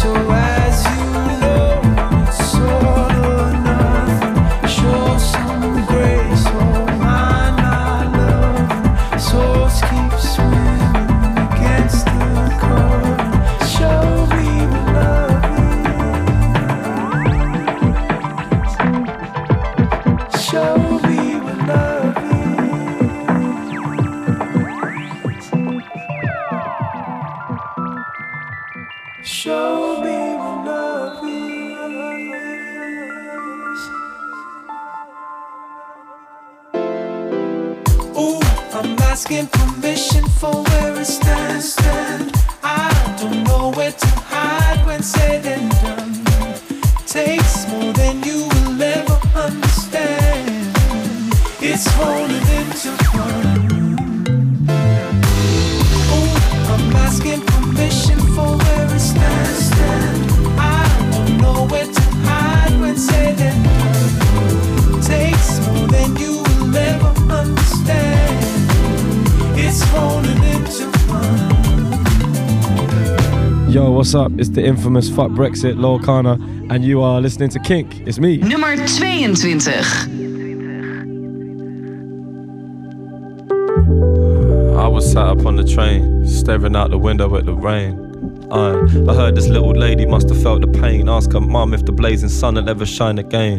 So as you know, it's all or nothing, show some grace, oh my love. asking permission for where it stands. I don't know where to hide when said and done. Takes more than you will ever understand. It's rolling into one. Oh, I'm asking permission for where it stands. I don't know where to hide when said and done. Takes more than you will ever understand. It's rolling into one. Yo, what's up? It's the infamous Fuck Brexit, Loyle Carner, and you are listening to Kink. It's me. Nummer 22. I was sat up on the train, staring out the window at the rain. I heard this little lady must have felt the pain. Ask her mum if the blazing sun will ever shine again.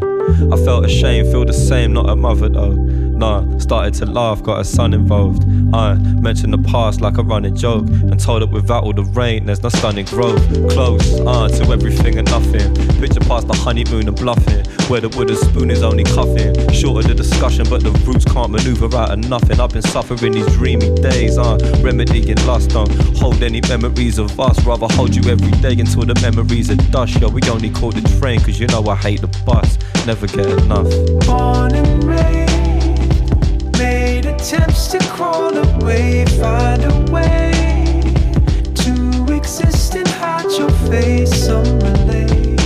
I felt ashamed, feel the same, not a mother though. Nah, started to laugh, got her son involved. I mentioned the past like a running joke, and told it without all the rain, there's no sun in growth. Close, to everything and nothing. Picture past the honeymoon and bluffing, where the wooden spoon is only cuffing. Short of the discussion, but the roots can't maneuver out of nothing. I've been suffering these dreamy days, remedying lust. Don't hold any memories of us, rather hold you every day until the memories are dust. Yo, we only call the train, cause you know I hate the bus. Never get enough. Born and raised, made attempts to crawl away, find a way to exist and hide your face. Some relate,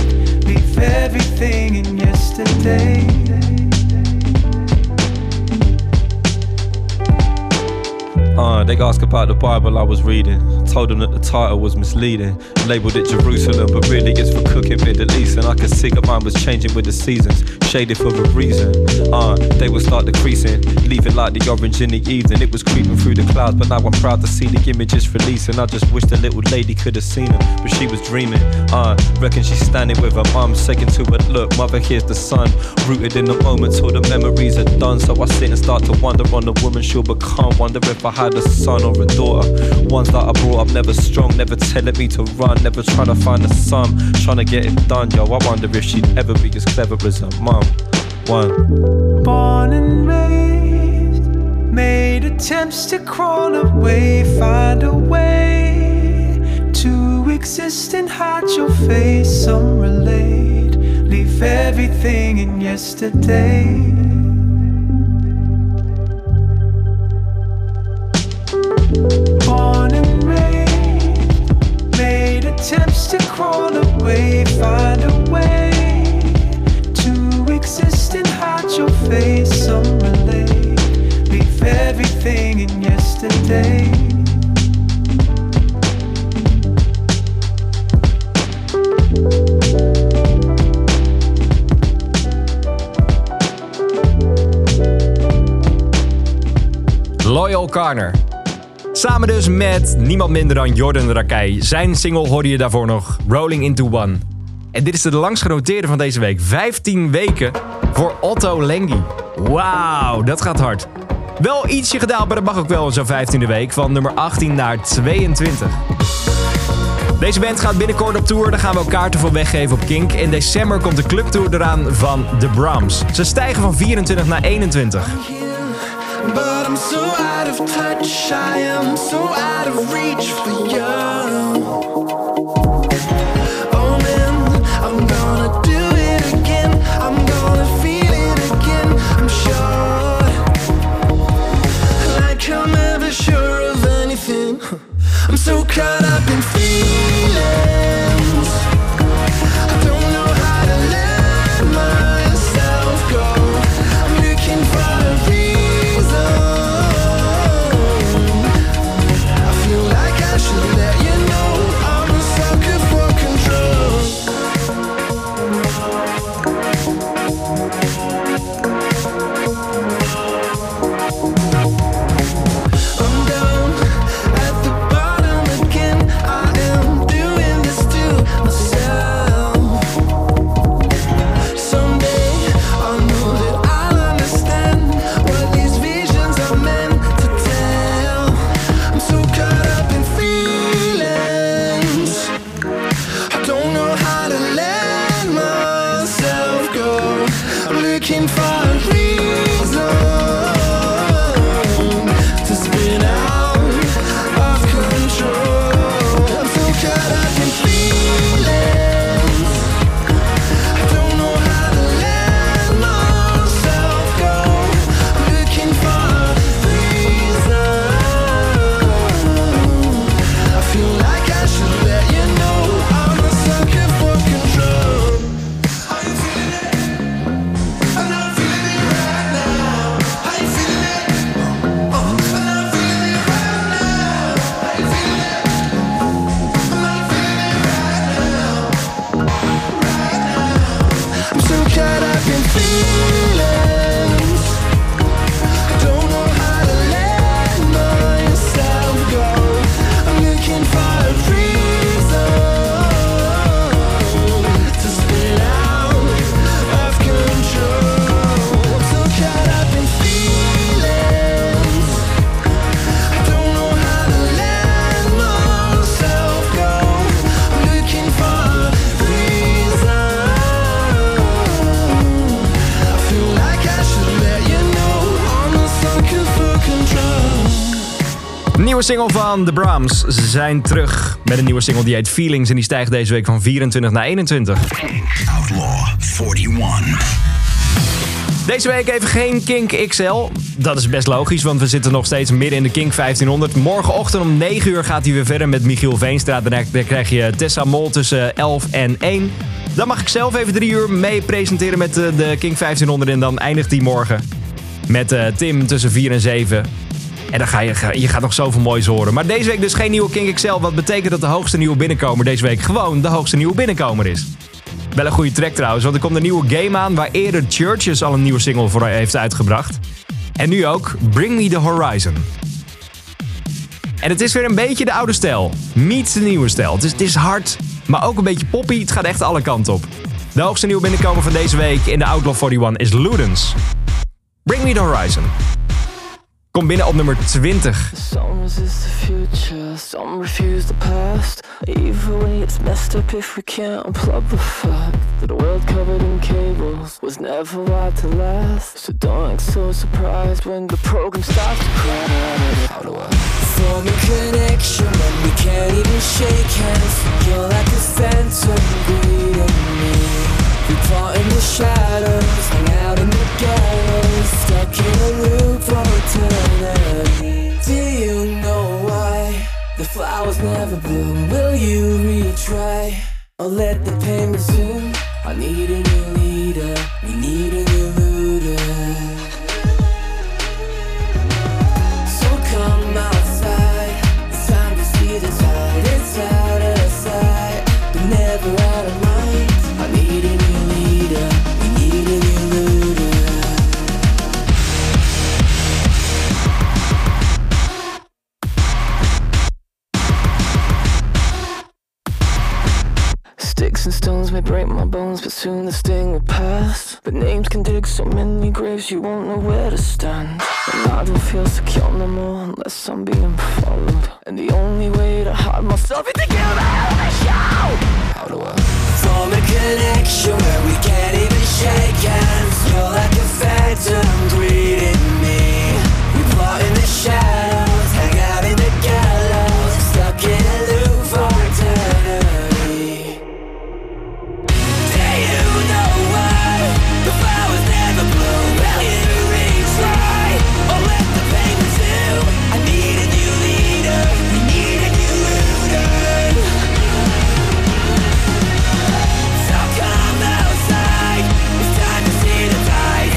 leave everything in yesterday. They asked about the Bible I was reading. Told them that the title was misleading. Labelled it Jerusalem, but really it's for cooking Middle East. And I could see that mine was changing with the seasons, shaded for a reason. They would start decreasing, leaving like the orange in the evening. It was creeping through the clouds, but now I'm proud to see the images releasing. I just wish the little lady could have seen them, but she was dreaming. Reckon she's standing with her mum, second to her look. Mother, here's the sun, rooted in the moment till the memories are done. So I sit and start to wonder on the woman she'll become. Wonder if I had a son or a daughter, ones that I brought up never strong, never telling me to run. Never trying to find a sum, trying to get it done. Yo, I wonder if she'd ever be as clever as her mum. One. Born and raised, made attempts to crawl away, find a way to exist and hide your face. Some relate, leave everything in yesterday. Born and raised, attempts to crawl away, find a way to exist and hide your face. Some relate, leave everything in yesterday. Loyle Carner. Samen dus met niemand minder dan Jordan Rakei. Zijn single hoorde je daarvoor nog, Rolling Into One. En dit is de langst genoteerde van deze week. 15 weken voor Otto Lengi. Wauw, dat gaat hard. Wel ietsje gedaald, maar dat mag ook wel in zo'n 15e week. Van nummer 18 naar 22. Deze band gaat binnenkort op tour. Daar gaan we ook kaarten voor weggeven op Kink. In december komt de clubtour eraan van The Brahms. Ze stijgen van 24 naar 21. But I'm so out of touch, I am so out of reach for you. Oh man, I'm gonna do it again, I'm gonna feel it again, I'm sure. Like I'm never sure of anything. I'm so caught up in feelings, I don't know how to let myself go. I'm looking for a reason, I feel like I should let you know. nieuwe single van The Brahms. Ze zijn terug met een nieuwe single die heet Feelings en die stijgt deze week van 24 naar 21. Outlaw 41. Deze week even geen Kink XL. Dat is best logisch, want we zitten nog steeds midden in de Kink 1500. Morgenochtend om 9 uur gaat hij weer verder met Michiel Veenstra. Daarna krijg je Tessa Mol tussen 11 en 1. Dan mag ik zelf even 3 uur mee presenteren met de Kink 1500. En dan eindigt hij morgen met Tim tussen 4 en 7. En dan gaat nog zoveel moois horen. Maar deze week dus geen nieuwe Kink XL. Wat betekent dat de hoogste nieuwe binnenkomer deze week gewoon de hoogste nieuwe binnenkomer is. Wel een goede track trouwens, want er komt een nieuwe game aan waar eerder Churches al een nieuwe single voor heeft uitgebracht. En nu ook Bring Me The Horizon. En het is weer een beetje de oude stijl, niet de nieuwe stijl. Dus het is hard, maar ook een beetje poppy. Het gaat echt alle kanten op. De hoogste nieuwe binnenkomer van deze week in de Outlaw 41 is Ludens. Bring Me The Horizon. Kom binnen op nummer 20. Some resist the future, some refuse the past. Either way it's messed up if we can't unplug the fact that a world covered in cables was never right to last. So don't act so surprised when the program starts to crash. How do I form a connection when we can't even shake hands? You're like a phantom greeting me. We part in the shadows, hang out in the gallows, stuck in a loop for eternity. Do you know why the flowers never bloom? Will you retry or let the pain resume? I need a new leader, we need a new looter. So come outside, it's time to see the tide. It's out of sight, but never out of mind. I need a new leader, we need a new looter. Sticks and stones may break my bones, but soon this thing will pass. But names can dig so many graves you won't know where to stand. And I don't feel secure no more unless I'm being followed. And the only way to hide myself is to give out the show. How do I form a connection where we can't even shake hands? You're like a phantom greeting me. We plot in the shadows, hang out in the gallows, stuck in a loop for eternity. Do you know why the flowers never bloom? Will you retry or let the pain resume? I need a new leader, we need a new looter. So come outside, it's time to see the tide.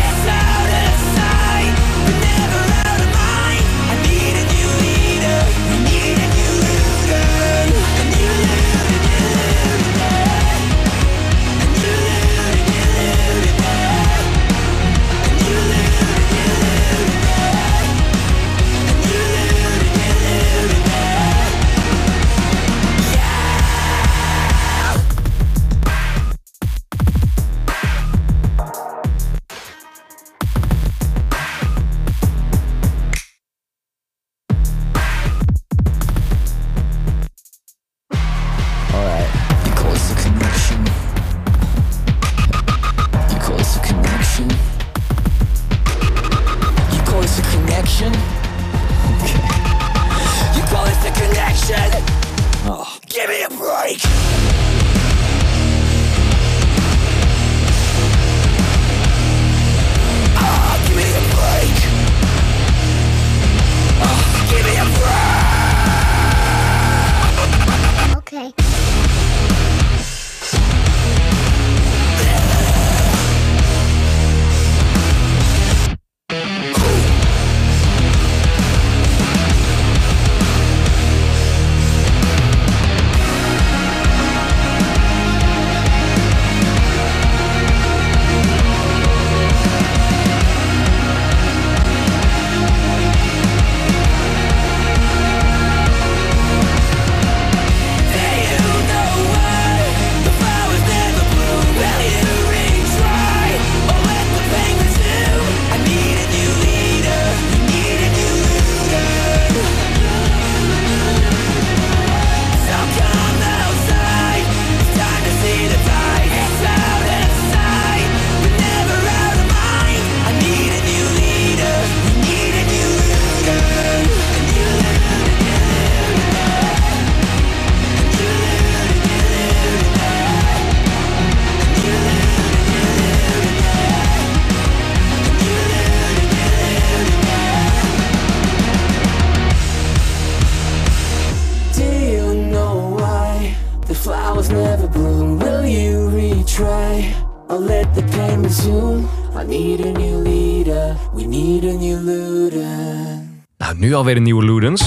Luden. Nou, nu alweer een nieuwe Ludens.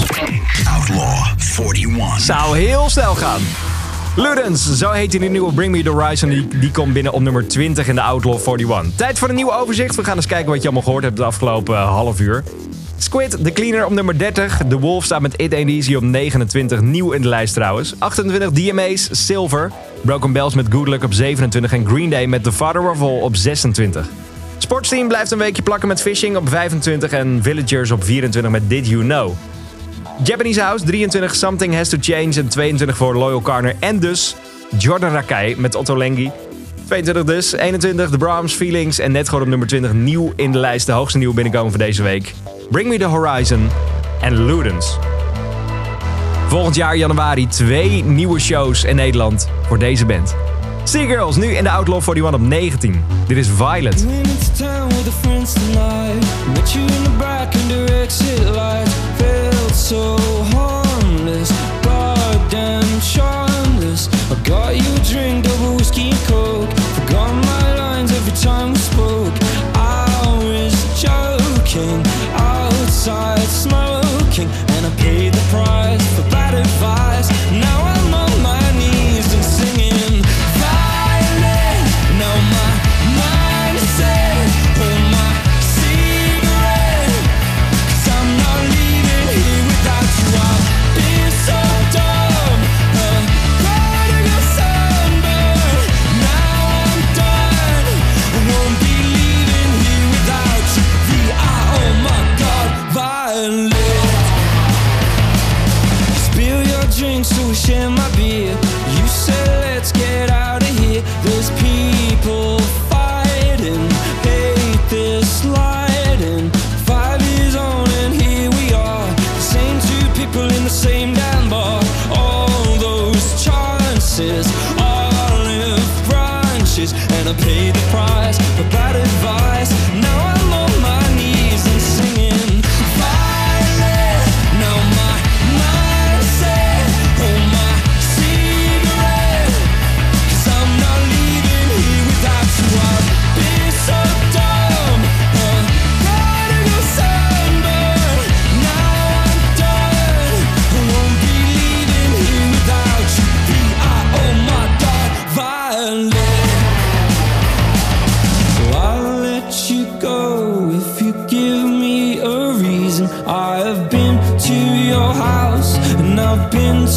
Outlaw 41. Zou heel snel gaan. Ludens, zo heet die nieuwe Bring Me The Horizon. Die komt binnen op nummer 20 in de Outlaw 41. Tijd voor een nieuw overzicht. We gaan eens kijken wat je allemaal gehoord hebt de afgelopen half uur. Squid, The Cleaner op nummer 30. The Wolf staat met It Ain't Easy op 29. Nieuw in de lijst trouwens. 28 DMA's, Silver. Broken Bells met Good Luck op 27. En Green Day met The Father of All op 26. Sports Team blijft een weekje plakken met Fishing op 25. En Villagers op 24 met Did You Know. Japanese House, 23. Something Has To Change. En 22 voor Loyle Carner. En dus Jordan Rakei met Otto Lengi. 22 dus, 21 The Brahms, Feelings. En net gewoon op nummer 20 nieuw in de lijst. De hoogste nieuwe binnenkomen van deze week. Bring Me The Horizon en Ludens. Volgend jaar januari 2 nieuwe shows in Nederland voor deze band. Sea Girls, nu in de Outlaw 41 op 19. Dit is Violet. Outside smoking, and I paid the price for bad advice. Now I'm on my knees and singing Violet. Now my mind is set, hold my cigarette, 'cause I'm not leaving here without you. I've been so dumb, a prodigal sunburn. Now I'm done, I won't be leaving here without you. Oh my Violet. Spill your drink so we share my beer. You said let's get out of here. There's people fighting, hate this lighting. 5 years on and here we are, the same two people in the same damn bar. All those chances, olive branches, and I paid the price for bad advice. Now I'm on my knees and singing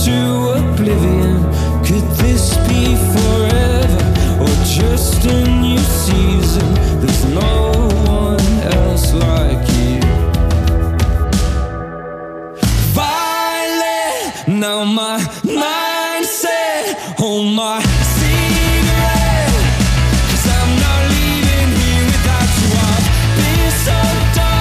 to oblivion. Could this be forever or just a new season? There's no one else like you, Violet. Now my mind's set on my cigarette, 'cause I'm not leaving here without you. I've been so down.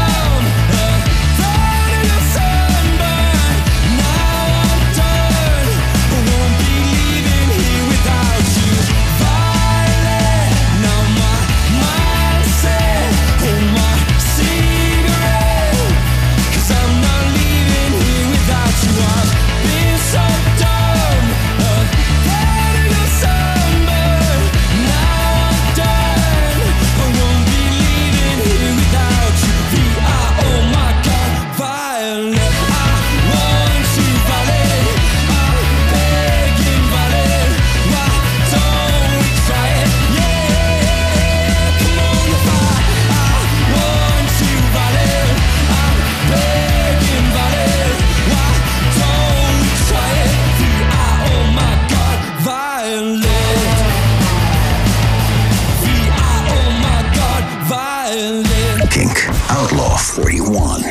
Kink, Outlaw 41.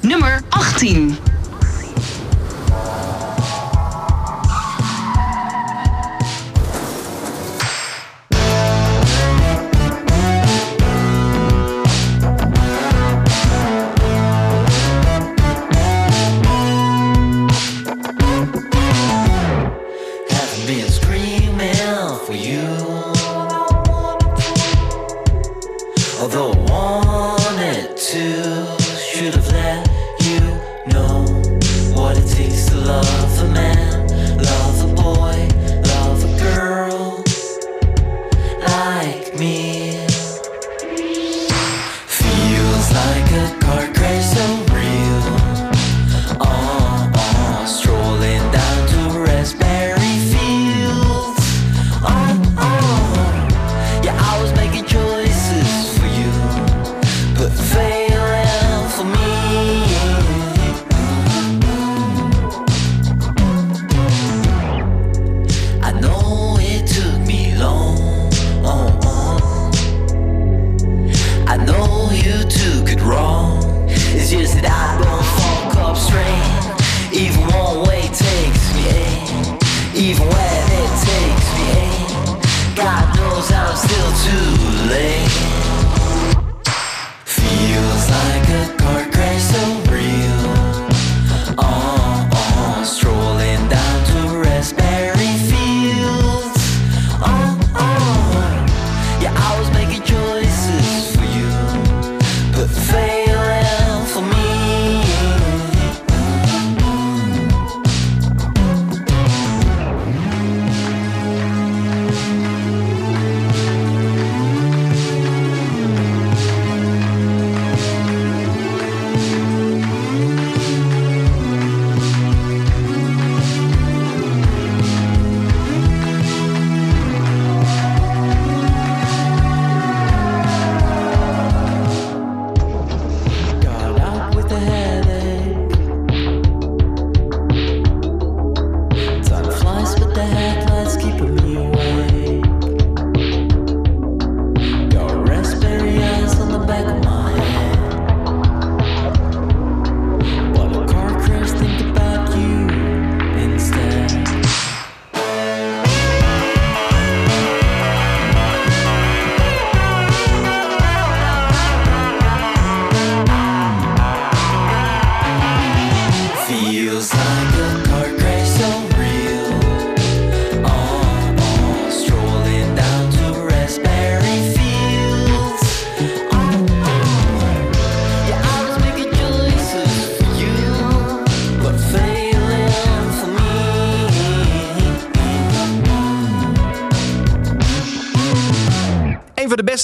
Nummer 18. Like me feels like a garden. is that I don't fuck up strange. Even one way takes me in, even when it takes me in. God knows I'm still too late. Feels like a car crash, so real. Strolling down to Raspberry Fields. Yeah, I was making choices for you, but failing for me.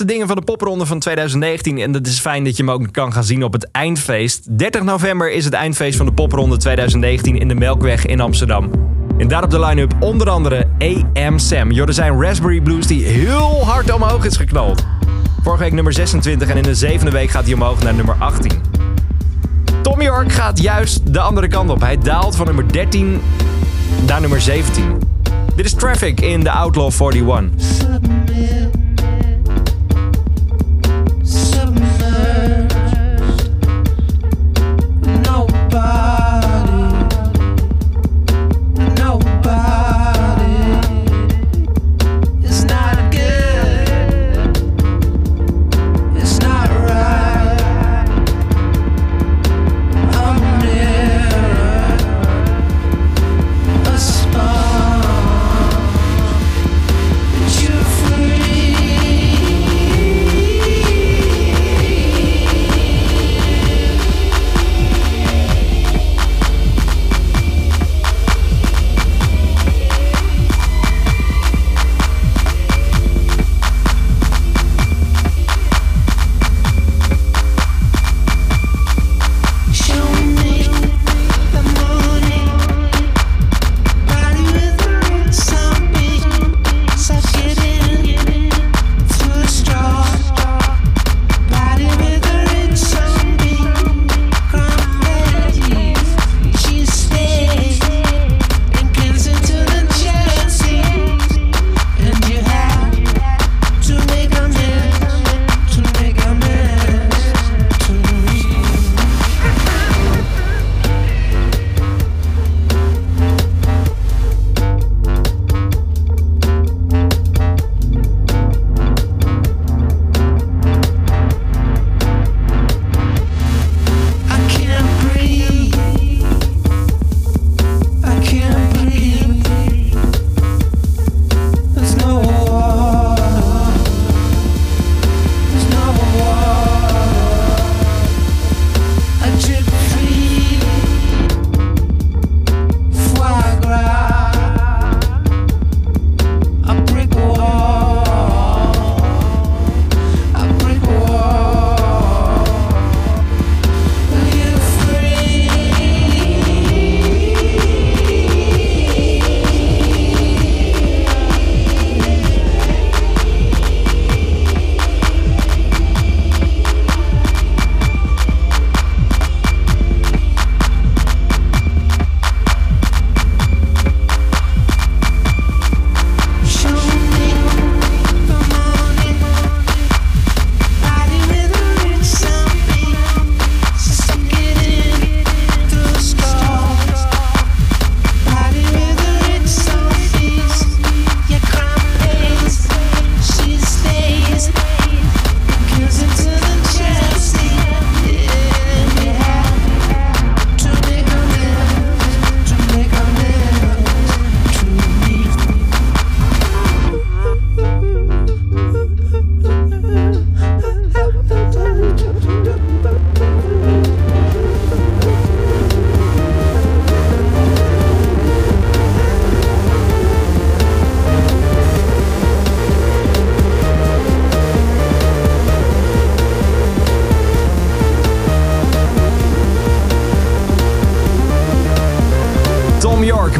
Dingen van de popronde van 2019. En dat is fijn dat je hem ook kan gaan zien op het eindfeest. 30 november is het eindfeest van de popronde 2019 in de Melkweg in Amsterdam. En daar op de line-up onder andere A.M. Sam. Jorden zijn Raspberry Blues die heel hard omhoog is geknald. Vorige week nummer 26 en in de zevende week gaat hij omhoog naar nummer 18. Thom Yorke gaat juist de andere kant op. Hij daalt van nummer 13 naar nummer 17. Dit is Traffic in de Outlaw 41. Free.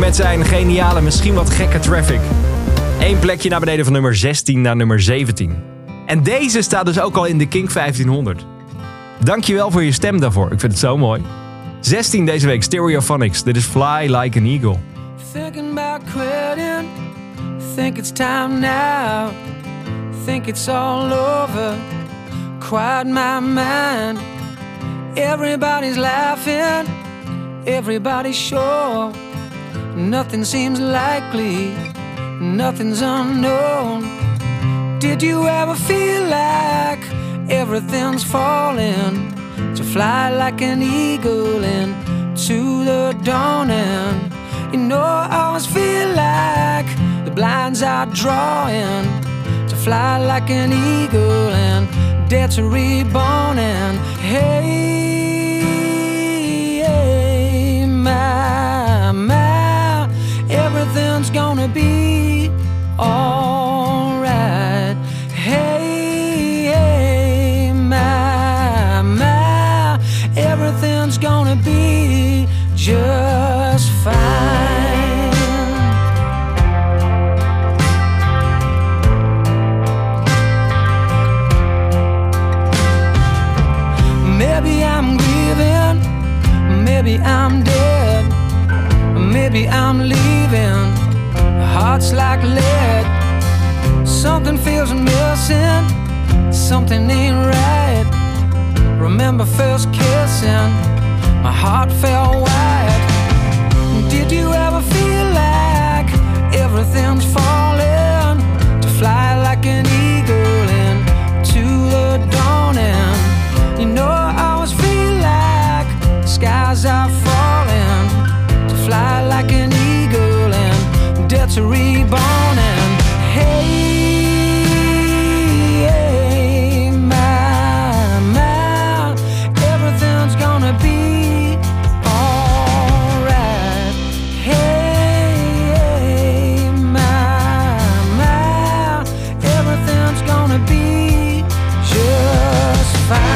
met zijn geniale, misschien wat gekke Traffic. Eén plekje naar beneden van nummer 16 naar nummer 17. En deze staat dus ook al in de Kink 1500. Dankjewel voor je stem daarvoor, ik vind het zo mooi. 16 deze week, Stereophonics. Dit is Fly Like an Eagle. Thinking about quitting. Think it's time now. Think it's all over. Quiet my mind. Everybody's laughing. Everybody's sure. Nothing seems likely. Nothing's unknown. Did you ever feel like everything's falling? To fly like an eagle into the dawn, and you know I always feel like the blinds are drawing. To fly like an eagle and dead to reborn. And hey, hey, my, my, everything's gonna be alright. Hey, hey, my, my, everything's gonna be just fine. Maybe I'm grieving, maybe I'm dead, maybe I'm leaving. Hearts like lead. Something feels missing, something ain't right. Remember first kissing, my heart fell wide. Did you ever feel like everything's falling? To fly like an eagle into the dawning. You know I always feel like the skies are falling. To fly like an eagle. Dead to reborn. And hey, hey, my, my, everything's gonna be alright. Hey, hey, my, my, everything's gonna be just fine.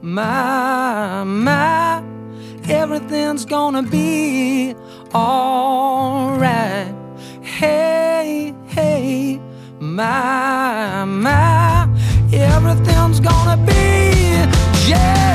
My, my, everything's gonna be alright. Hey, hey, my, my, everything's gonna be just fine.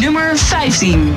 Nummer 15.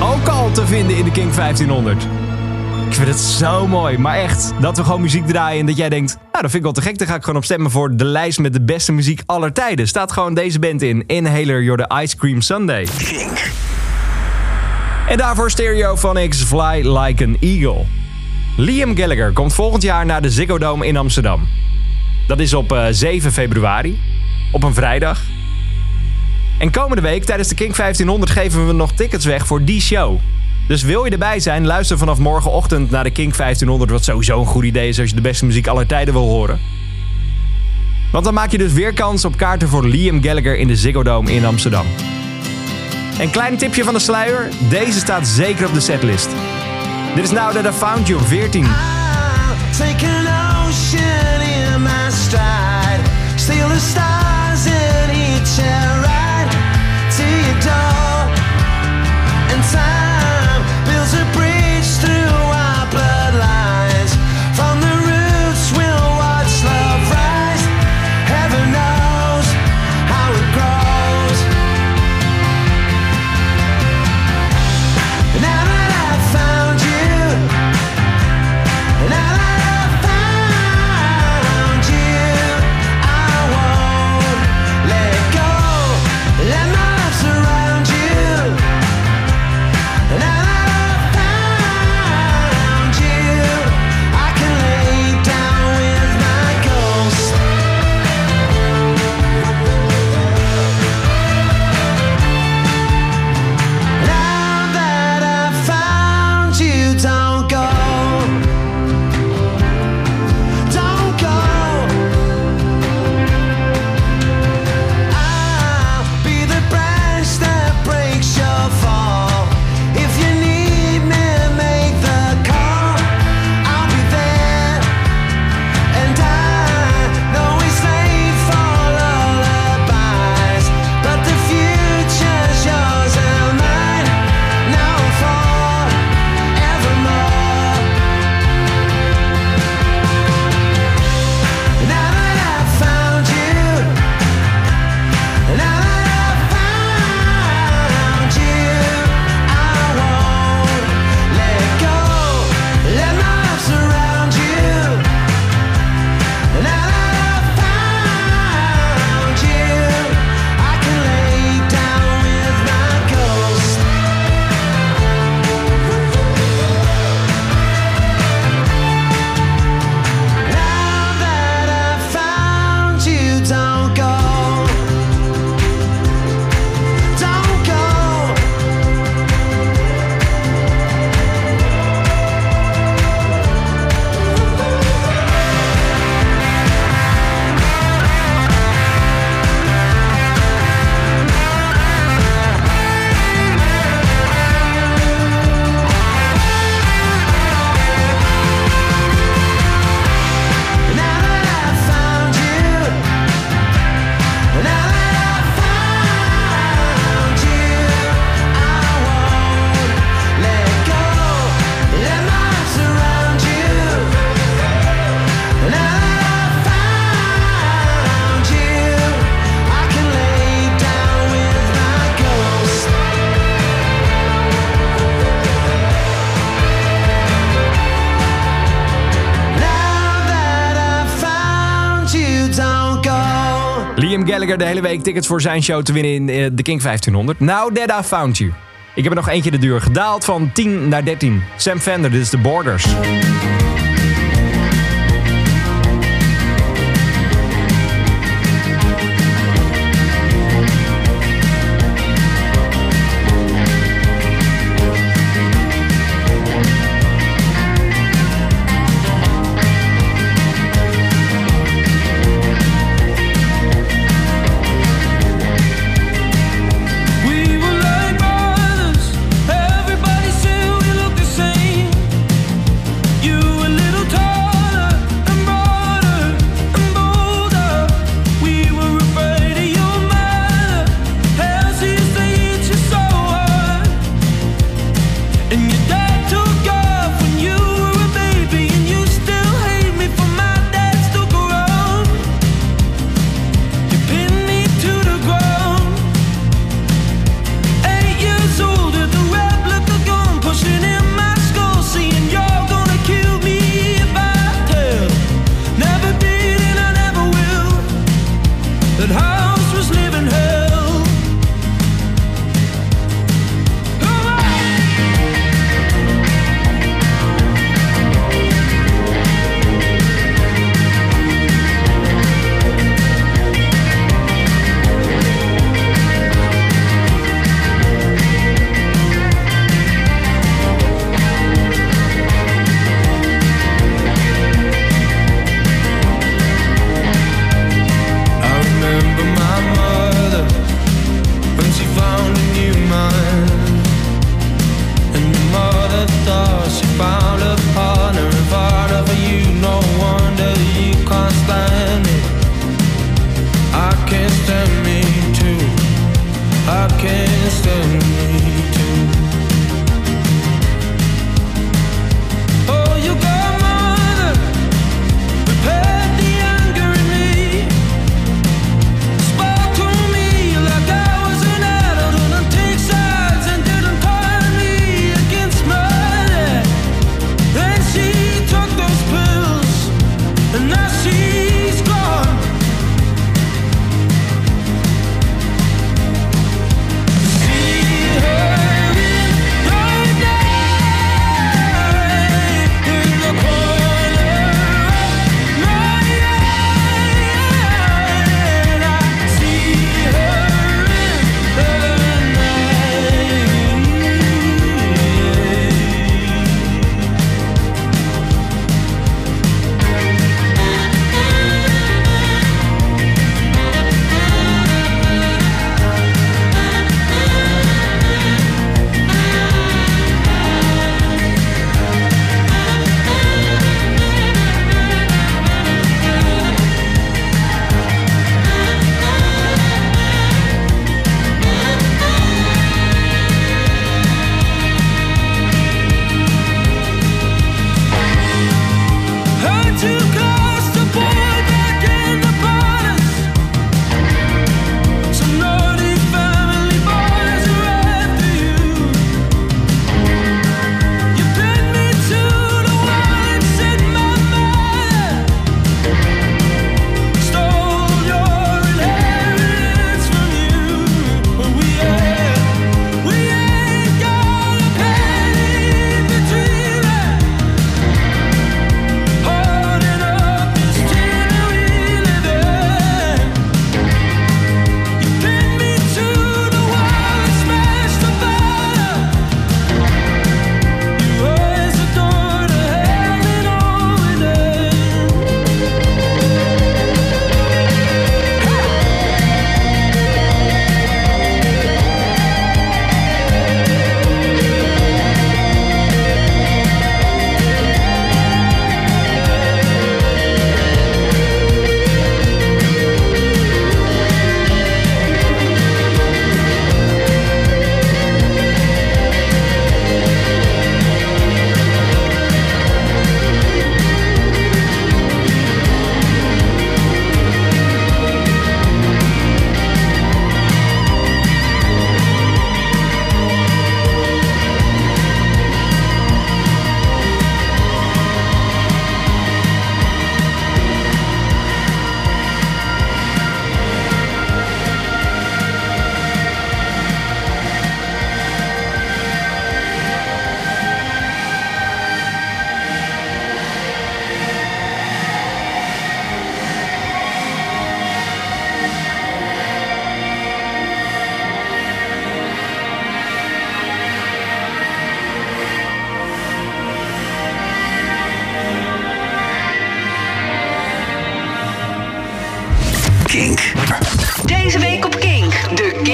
ook al te vinden in de Kink 1500. Ik vind het zo mooi, maar echt, dat we gewoon muziek draaien en dat jij denkt, nou, dat vind ik wel te gek, daar ga ik gewoon op stemmen voor de lijst met de beste muziek aller tijden. Staat gewoon deze band in, Inhaler, You're the Ice Cream Sundae. Kink. En daarvoor Stereophonics, Fly Like an Eagle. Liam Gallagher komt volgend jaar naar de Ziggo Dome in Amsterdam. Dat is op 7 februari, op een vrijdag. En komende week tijdens de Kink 1500 geven we nog tickets weg voor die show. Dus wil je erbij zijn, luister vanaf morgenochtend naar de Kink 1500... wat sowieso een goed idee is als je de beste muziek aller tijden wil horen. Want dan maak je dus weer kans op kaarten voor Liam Gallagher in de Ziggo Dome in Amsterdam. Een klein tipje van de sluier, deze staat zeker op de setlist. Dit is Now That I Found You, 14. De hele week tickets voor zijn show te winnen in de Kink 1500. Now That I Found You. Ik heb er nog eentje de duur gedaald van 10 naar 13. Sam Fender, dit is The Borders. Older, the rap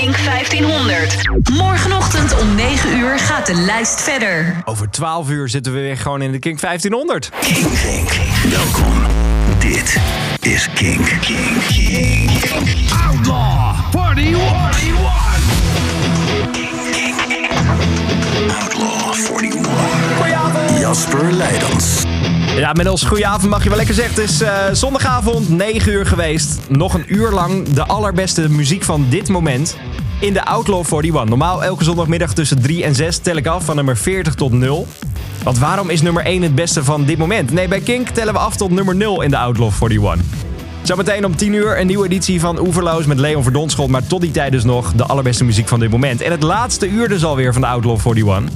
Kink 1500. Morgenochtend om 9 uur gaat de lijst verder. Over 12 uur zitten we weer gewoon in de Kink 1500. Kink. Welkom. Dit is Kink. Outlaw 41. Kink. Outlaw 41. Goedenavond. Jasper Leidens. Ja, met ons goedenavond mag je wel lekker zeggen. Het is zondagavond, 9 uur geweest. Nog een uur lang de allerbeste muziek van dit moment in de Outlaw 41. Normaal elke zondagmiddag tussen 3 en 6 tel ik af van nummer 40 tot 0. Want waarom is nummer 1 het beste van dit moment? Nee, bij Kink tellen we af tot nummer 0 in de Outlaw 41. Zometeen om 10 uur een nieuwe editie van Oeverloos met Leon Verdonschot. Maar tot die tijd dus nog de allerbeste muziek van dit moment. En het laatste uur dus alweer van de Outlaw 41.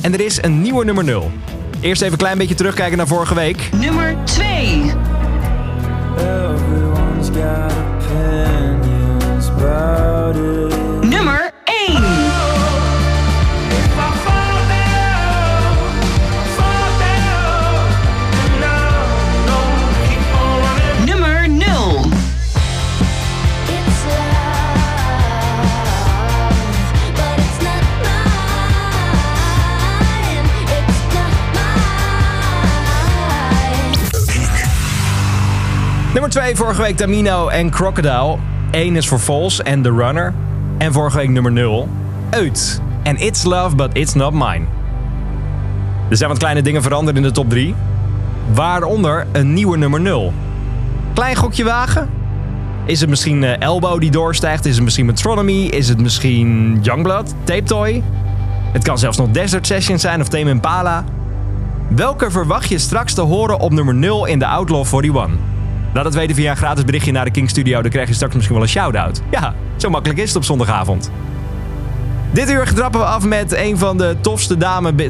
En er is een nieuwe nummer 0. Eerst even een klein beetje terugkijken naar vorige week. Nummer 2. Nummer 1. Nummer 0. Nummer 2 vorige week Tamino en Crocodile. 1 is voor Vols en The Runner. En vorige week nummer 0, Uit. En It's Love, But It's Not Mine. Er zijn wat kleine dingen veranderd in de top 3. Waaronder een nieuwe nummer 0. Klein gokje wagen? Is het misschien Elbow die doorstijgt? Is het misschien Metronomy? Is het misschien Yungblud? Tape Toy? Het kan zelfs nog Desert Sessions zijn of Tame Impala. Welke verwacht je straks te horen op nummer 0 in de Outlaw 41? Laat het weten via een gratis berichtje naar de Kink Studio. Dan krijg je straks misschien wel een shout-out. Ja, zo makkelijk is het op zondagavond. Dit uur trappen we af met een van de tofste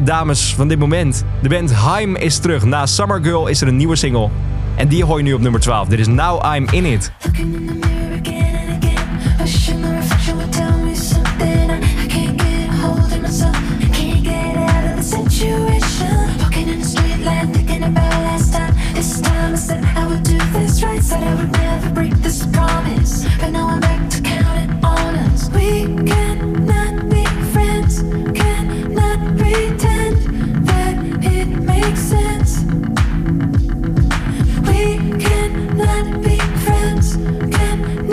dames van dit moment. De band Haim is terug. Na Summer Girl is er een nieuwe single. En die hoor je nu op nummer 12. Dit is Now I'm In It. Said I would never break this promise, but now I'm back to count it on us. We cannot be friends, cannot pretend that it makes sense. We cannot be friends, cannot.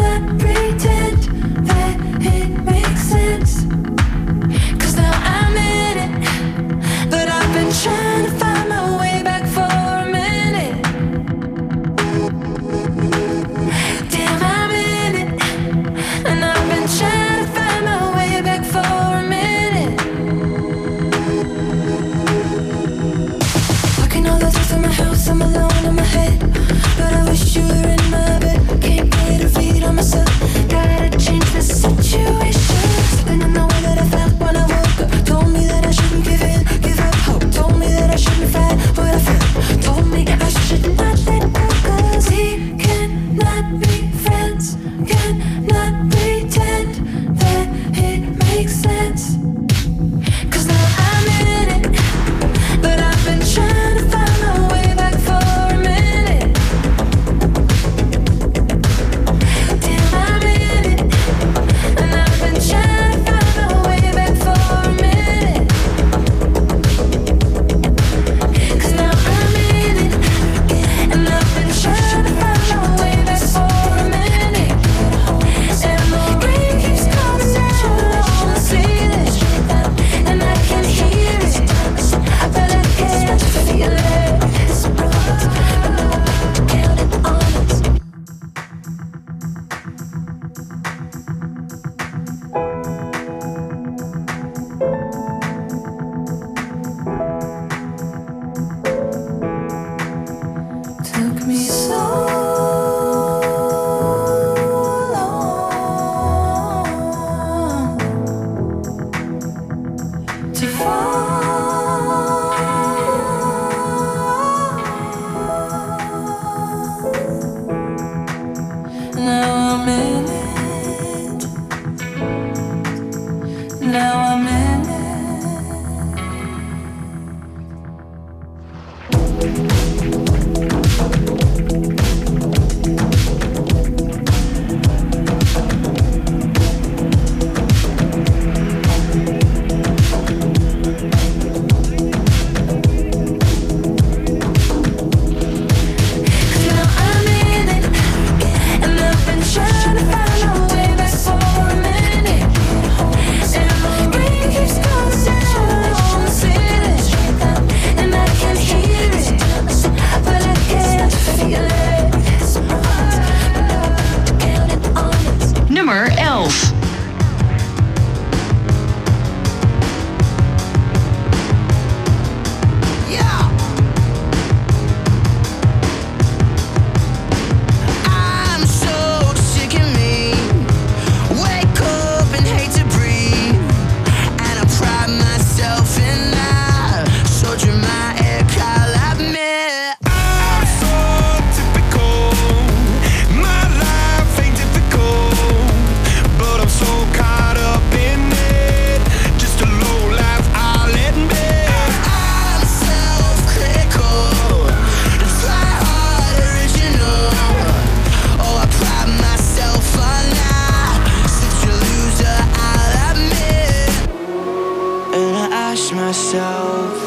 myself.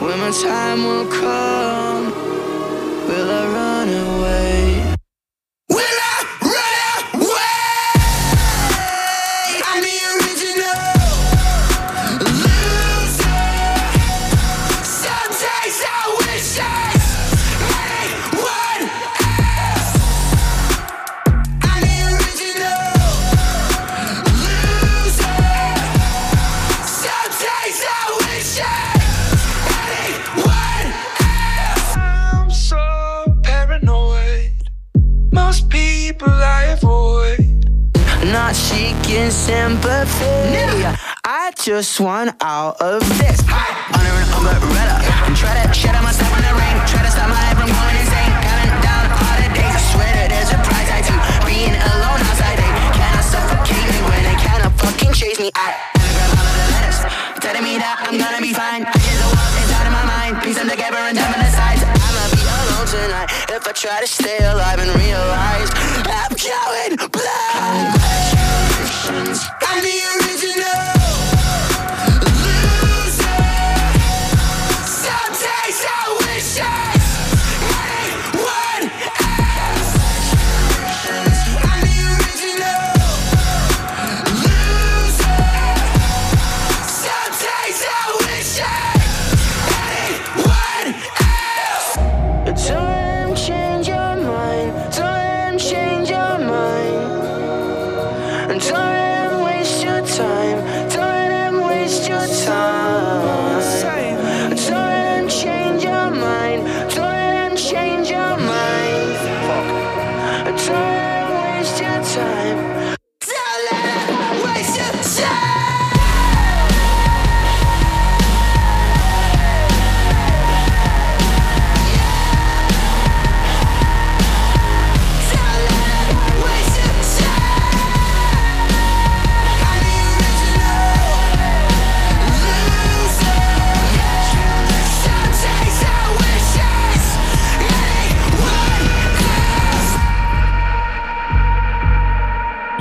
When my time will come, will I run away? Not seeking sympathy. No. I just want out of this. Hide under an umbrella and try to shadow myself in the rain. Try to stop my head from going insane. Counting down all the days. I swear that there's a prize I do. Being alone outside, they cannot suffocate me when they cannot fucking chase me. I grab all of the letters telling me that I'm gonna be fine. I hear the world inside of my mind. Piece them together and dumb the sides. I'ma be alone tonight if I try to stay alive and realize I'm going blind. I'm the original.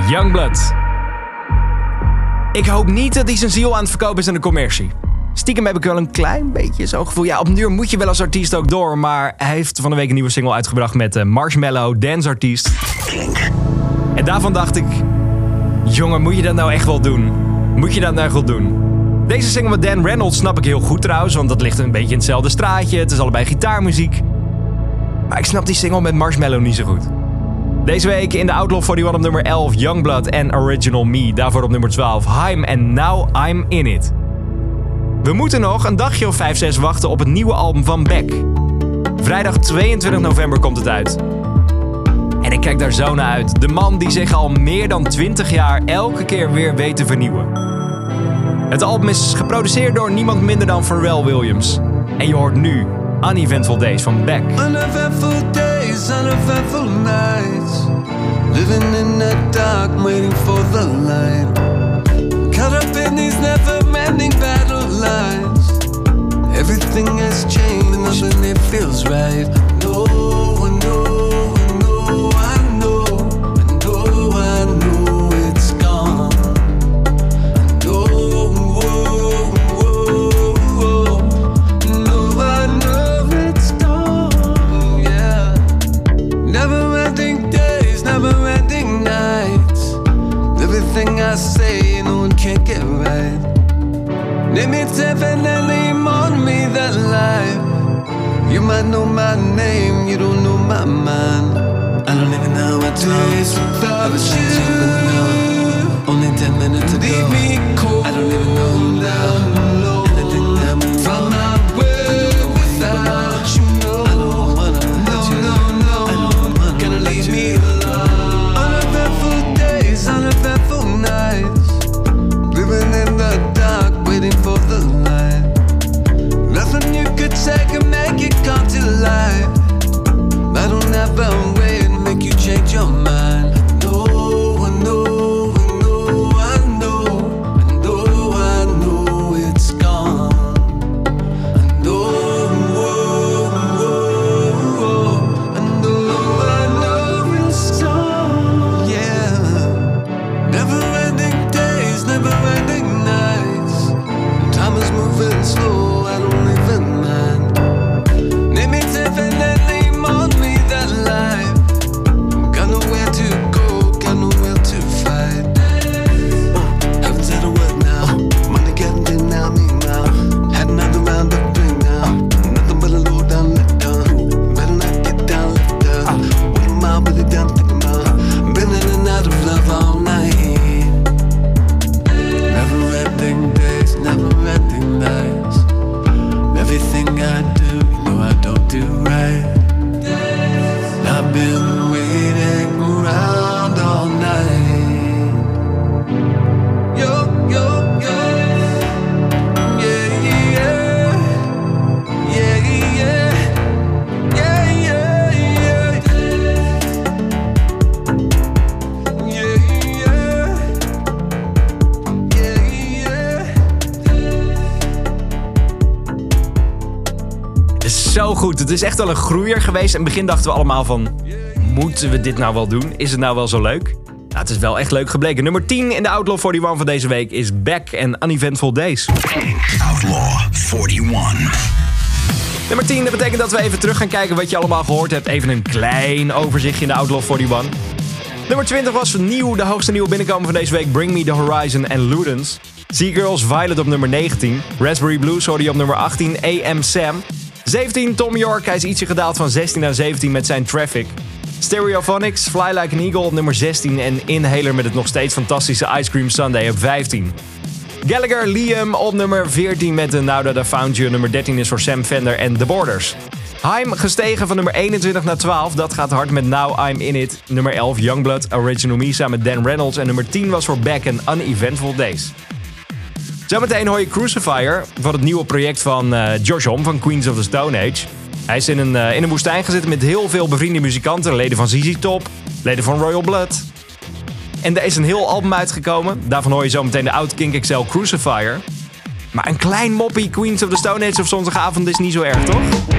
Yungblud. Ik hoop niet dat hij zijn ziel aan het verkopen is aan de commercie. Stiekem heb ik wel een klein beetje zo'n gevoel. Ja, op den duur moet je wel als artiest ook door. Maar hij heeft van de week een nieuwe single uitgebracht met Marshmello, danceartiest. Kink. En daarvan dacht ik... jongen, moet je dat nou echt wel doen? Moet je dat nou echt wel doen? Deze single met Dan Reynolds snap ik heel goed trouwens. Want dat ligt een beetje in hetzelfde straatje. Het is allebei gitaarmuziek. Maar ik snap die single met Marshmello niet zo goed. Deze week in de Outlaw 41 op nummer 11, Yungblud en Original Me. Daarvoor op nummer 12, Haim en Now I'm In It. We moeten nog een dagje of 5-6 wachten op het nieuwe album van Beck. Vrijdag 22 november komt het uit. En ik kijk daar zo naar uit. De man die zich al meer dan 20 jaar elke keer weer weet te vernieuwen. Het album is geproduceerd door niemand minder dan Pharrell Williams. En je hoort nu Uneventful Days van Beck. Uneventful Days. Uneventful nights, living in the dark, waiting for the light. Caught up in these never-ending battle lines. Everything has changed, nothing it feels right. No, I know, I know, I know, I know, I know it's gone. No, oh, oh, oh, no, I know it's gone. Yeah. Never-ending days, never-ending nights. Everything I say, no one can't get right. Name it definitely on me that life. You might know my name, you don't know my mind. I don't even know what days without you. Only 10 minutes ago. Leave me cold. I don't even know now. Anything that went from my way without you. Uneventful days, uneventful nights. Living in the dark, waiting for the light. Nothing you could say can make it come to life. I don't have a way to make you change your mind. No, I know, I know, I know, I know, I know it's Zo goed, het is echt wel een groeier geweest. In het begin dachten we allemaal van, moeten we dit nou wel doen? Is het nou wel zo leuk? Nou, het is wel echt leuk gebleken. Nummer 10 in de Outlaw 41 van deze week is Back and Uneventful Days. Outlaw 41. Nummer 10, dat betekent dat we even terug gaan kijken wat je allemaal gehoord hebt. Even een klein overzichtje in de Outlaw 41. Nummer 20 was nieuw, de hoogste nieuwe binnenkomen van deze week. Bring Me The Horizon en Ludens. Sea Girls, Violet op nummer 19. Raspberry Blues hoorde je op nummer 18. AM Sam. 17, Tom York. Hij is ietsje gedaald van 16 naar 17 met zijn Traffic. Stereophonics, Fly Like an Eagle op nummer 16. En Inhaler met het nog steeds fantastische Ice Cream Sunday op 15. Gallagher, Liam op nummer 14 met de Now That I Found You. Nummer 13 is voor Sam Fender en The Borders. Haim gestegen van nummer 21 naar 12. Dat gaat hard met Now I'm In It. Nummer 11, Yungblud, Original Me samen met Dan Reynolds. En nummer 10 was voor Back and Uneventful Days. Zometeen hoor je Crucifier van het nieuwe project van Josh Homme van Queens of the Stone Age. Hij is in een woestijn gezeten met heel veel bevriende muzikanten. Leden van ZZ Top, leden van Royal Blood. En er is een heel album uitgekomen. Daarvan hoor je zometeen de oud Kink XL Crucifier. Maar een klein moppie Queens of the Stone Age op zondagavond is niet zo erg, toch? Now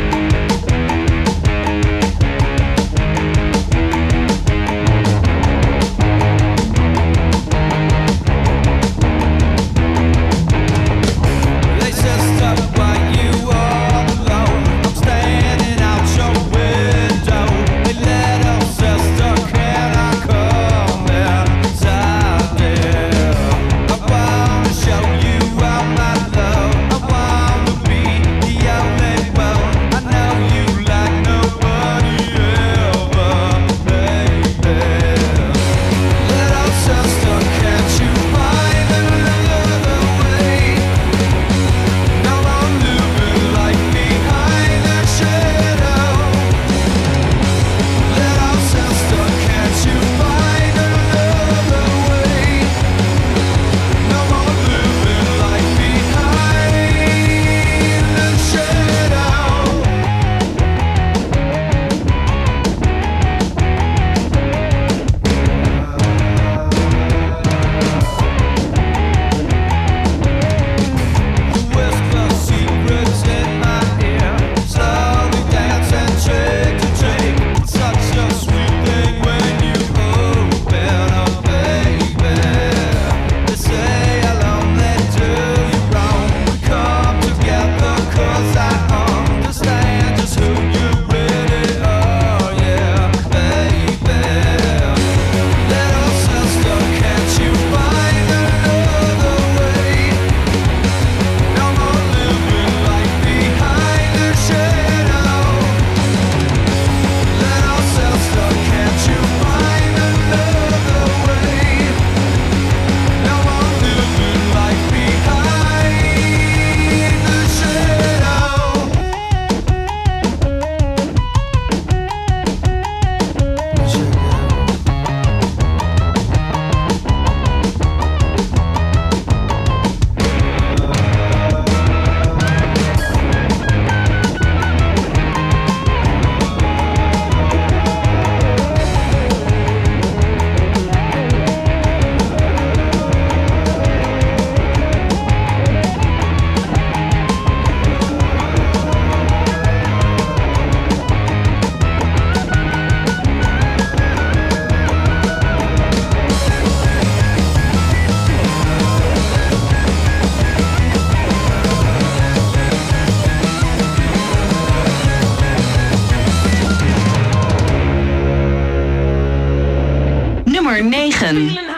Bottlemen.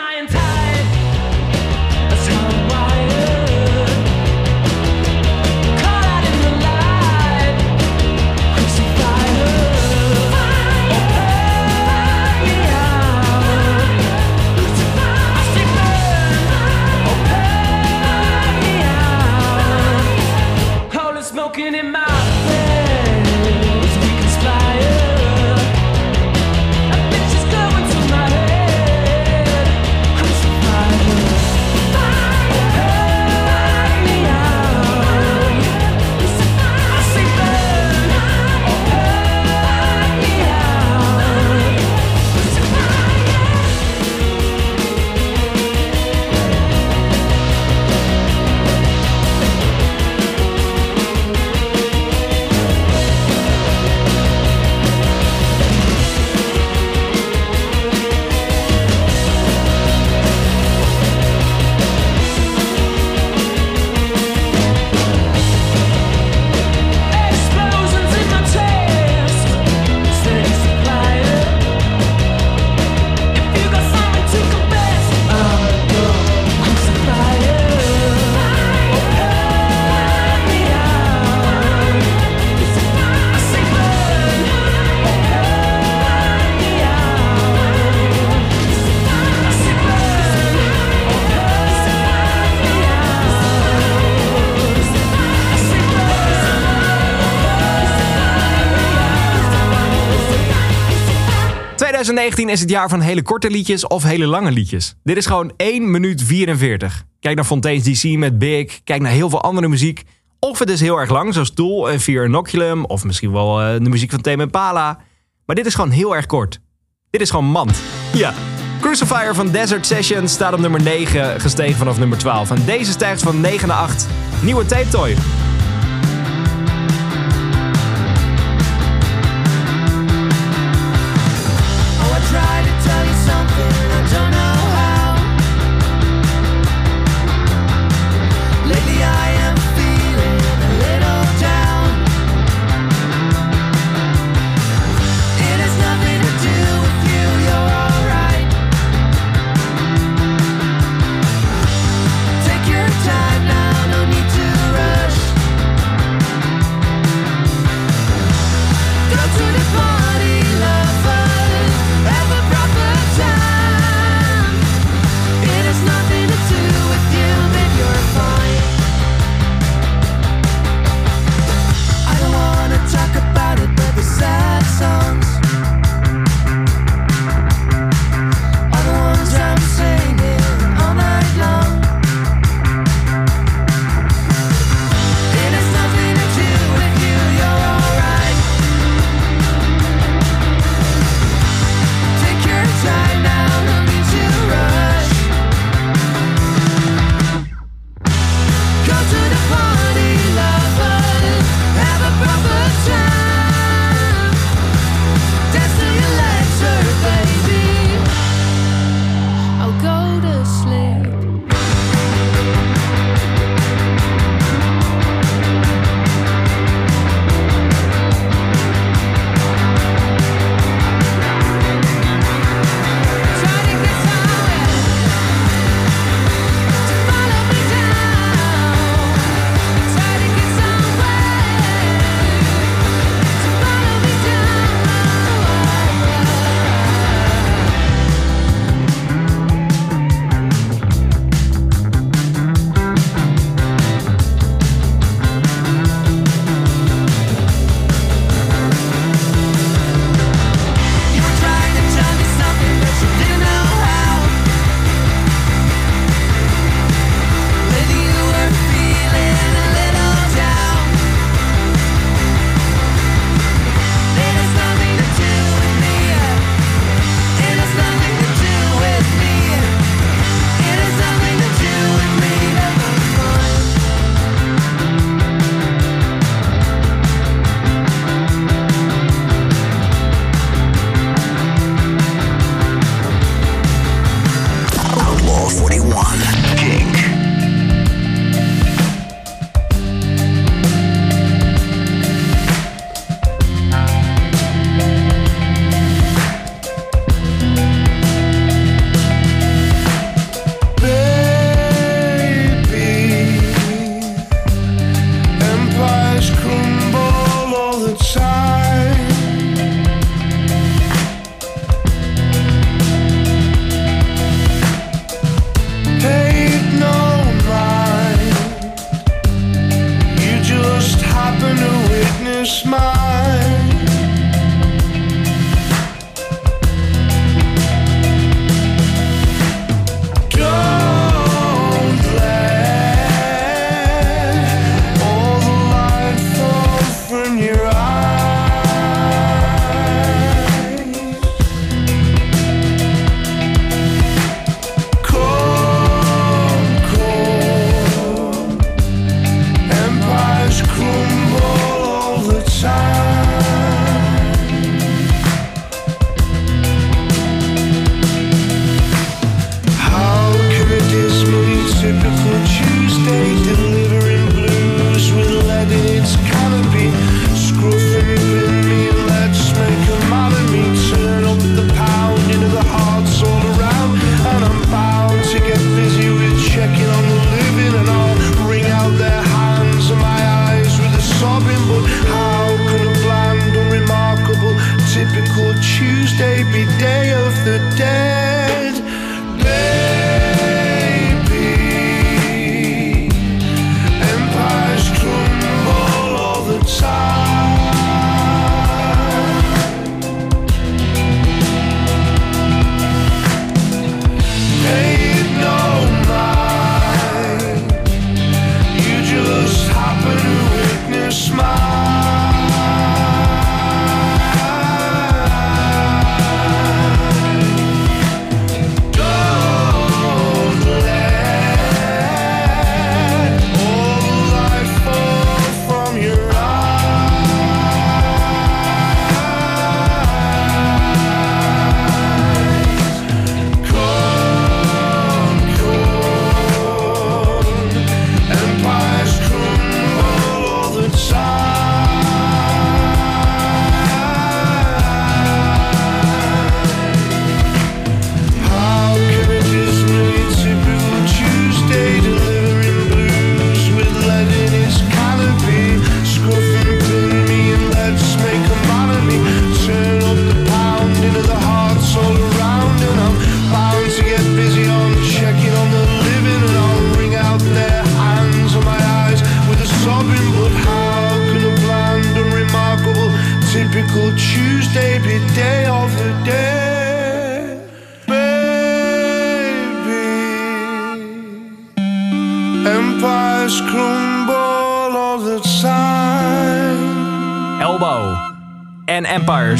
In 2019 is het jaar van hele korte liedjes of hele lange liedjes. Dit is gewoon 1 minuut 44. Kijk naar Fontaine's DC met Big, kijk naar heel veel andere muziek. Of het is heel erg lang, zoals Tool en Fear Inoculum, of misschien wel de muziek van Tame Impala. Maar dit is gewoon heel erg kort. Dit is gewoon mand. Ja. Crucifier van Desert Sessions staat op nummer 9, gestegen vanaf nummer 12. En deze stijgt van 9 naar 8. Nieuwe Tape Toy. Time now, no need to rush.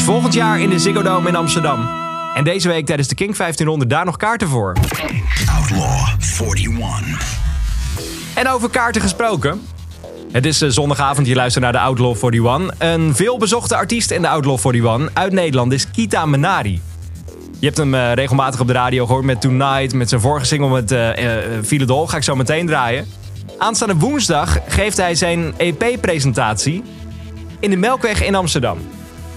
Volgend jaar in de Ziggo Dome in Amsterdam. En deze week tijdens de Kink 1500 daar nog kaarten voor. Outlaw 41. En over kaarten gesproken. Het is zondagavond, je luistert naar de Outlaw 41. Een veelbezochte artiest in de Outlaw 41 uit Nederland is Kita Menari. Je hebt hem regelmatig op de radio gehoord met Tonight, met zijn vorige single met Feel It All. Ga ik zo meteen draaien. Aanstaande woensdag geeft hij zijn EP-presentatie in de Melkweg in Amsterdam.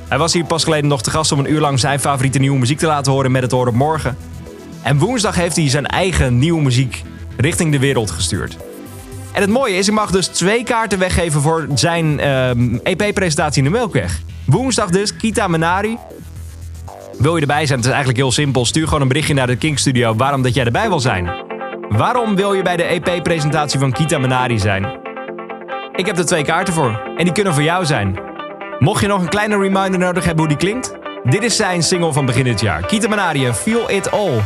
Hij was hier pas geleden nog te gast om een uur lang zijn favoriete nieuwe muziek te laten horen met het Hoor op Morgen. En woensdag heeft hij zijn eigen nieuwe muziek richting de wereld gestuurd. En het mooie is, ik mag dus 2 kaarten weggeven voor zijn EP-presentatie in de Melkweg. Woensdag dus, Kita Menari. Wil je erbij zijn? Het is eigenlijk heel simpel. Stuur gewoon een berichtje naar de Kink Studio waarom dat jij erbij wil zijn. Waarom wil je bij de EP-presentatie van Kita Menari zijn? Ik heb er 2 kaarten voor en die kunnen voor jou zijn. Mocht je nog een kleine reminder nodig hebben hoe die klinkt, dit is zijn single van begin dit jaar. Kita Menari, Feel It All.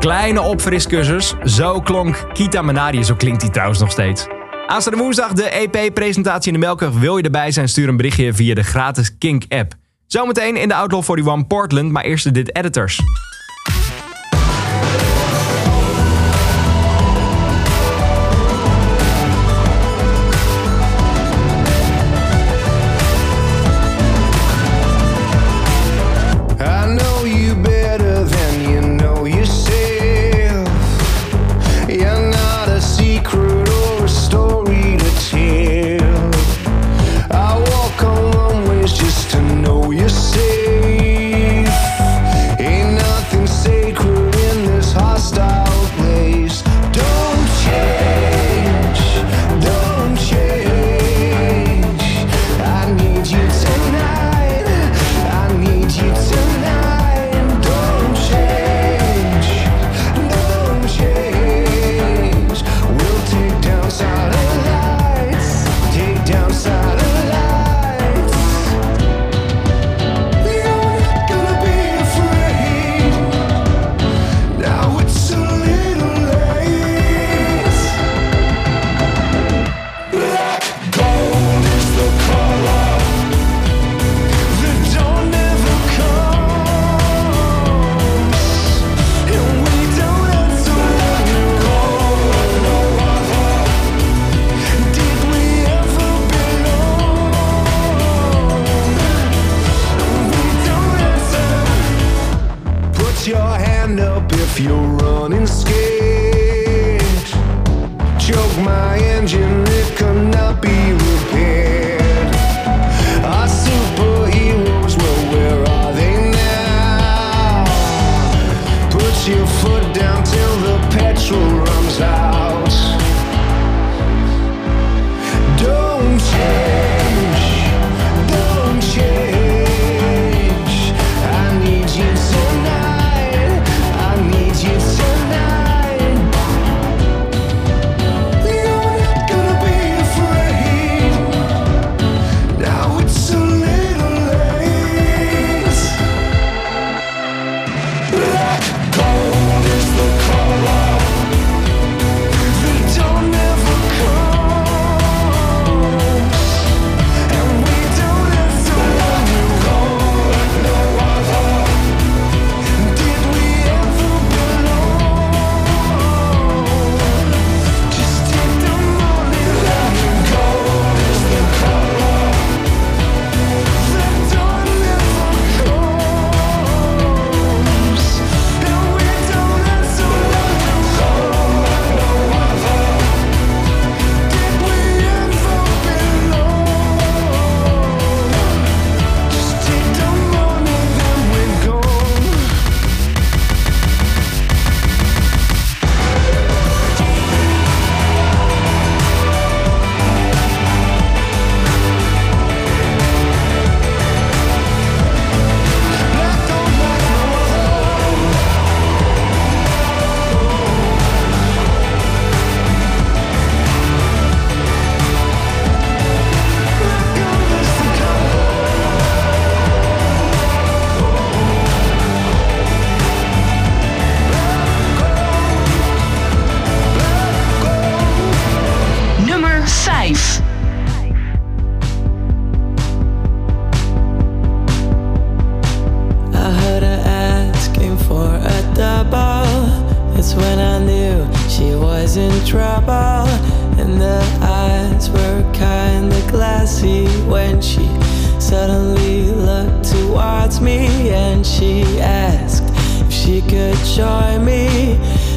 Kleine opfriskussers, zo klonk Kita Menari, zo klinkt die trouwens nog steeds. Aanstaande woensdag de EP-presentatie in de Melkweg. Wil je erbij zijn, stuur een berichtje via de gratis Kink-app. Zometeen in de Outlaw 41 Portland, maar eerst dit Editors.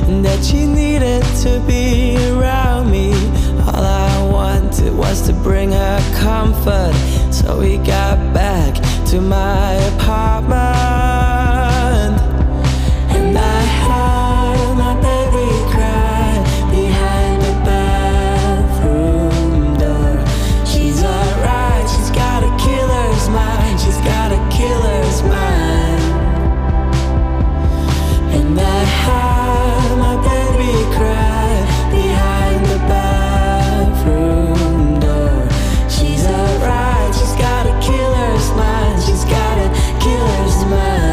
and that you needed to be around me. All I wanted was to bring her comfort, so we got back to my apartment. And I had my baby cry behind the bathroom door. She's alright, she's got a killer's mind, she's got a killer's mind. And I had my baby cry behind the bathroom door. She's alright, she's got a killer's mind, she's got a killer's mind.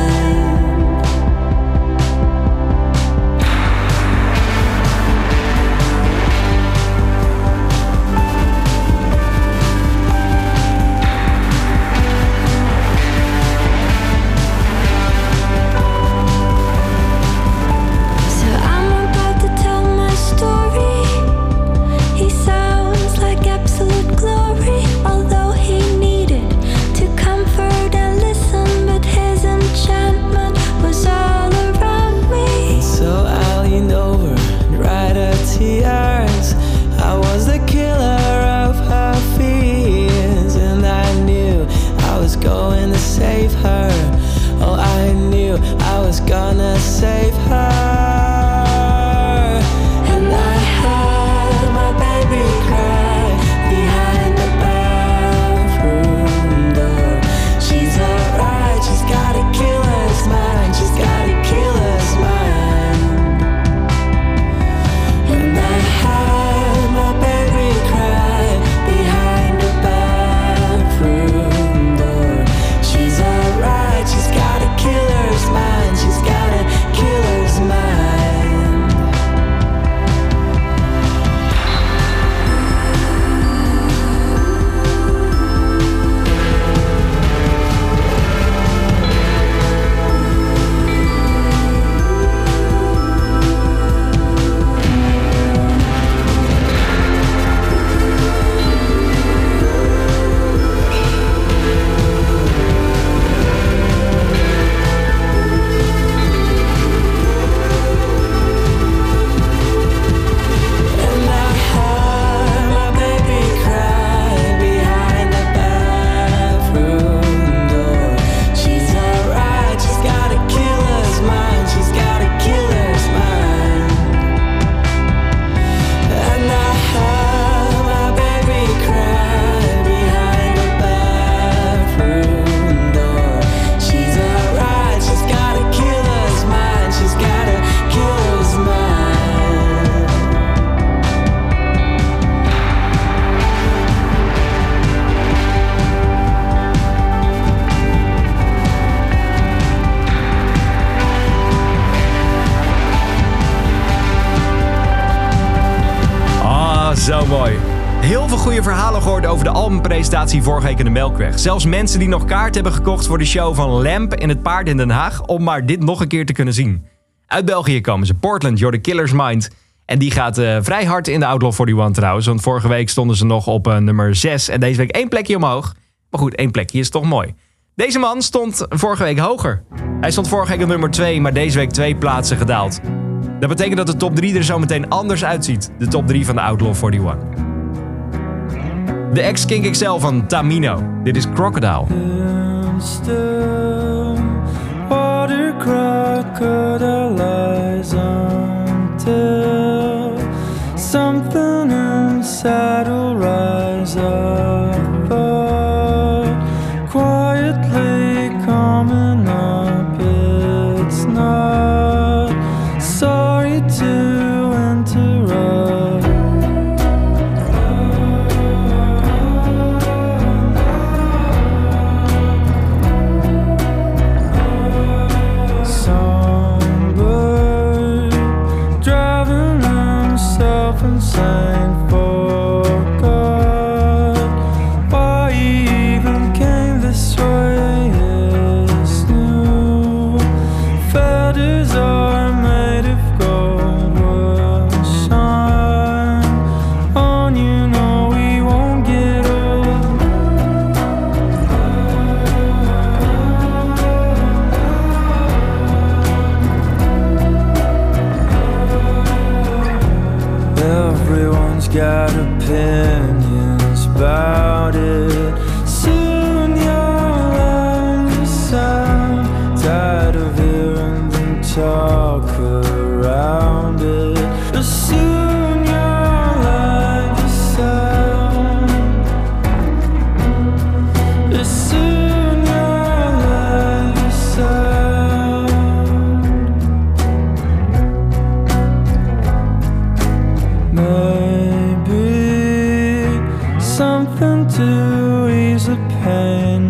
Over de albumpresentatie vorige week in de Melkweg. Zelfs mensen die nog kaart hebben gekocht voor de show van Lamp in het Paard in Den Haag, om maar dit nog een keer te kunnen zien. Uit België komen ze. Portland, You're the Killer's Mind. En die gaat vrij hard in de Outlaw 41 trouwens. Want vorige week stonden ze nog op nummer 6. En deze week 1 plekje omhoog. Maar goed, 1 plekje is toch mooi. Deze man stond vorige week hoger. Hij stond vorige week op nummer 2, maar deze week 2 plaatsen gedaald. Dat betekent dat de top 3 er zo meteen anders uitziet. De top 3 van de Outlaw 41. De ex-Kink XL van Tamino. Dit is Crocodile. Still, water crocodile lies until something inside will rise up, but quietly coming up, it's not. Sorry to interrupt. Everyone's got opinions about it. Soon you'll understand. Tired of hearing them talk around it. But soon you'll understand. But soon you'll understand. Maybe something to ease the pain.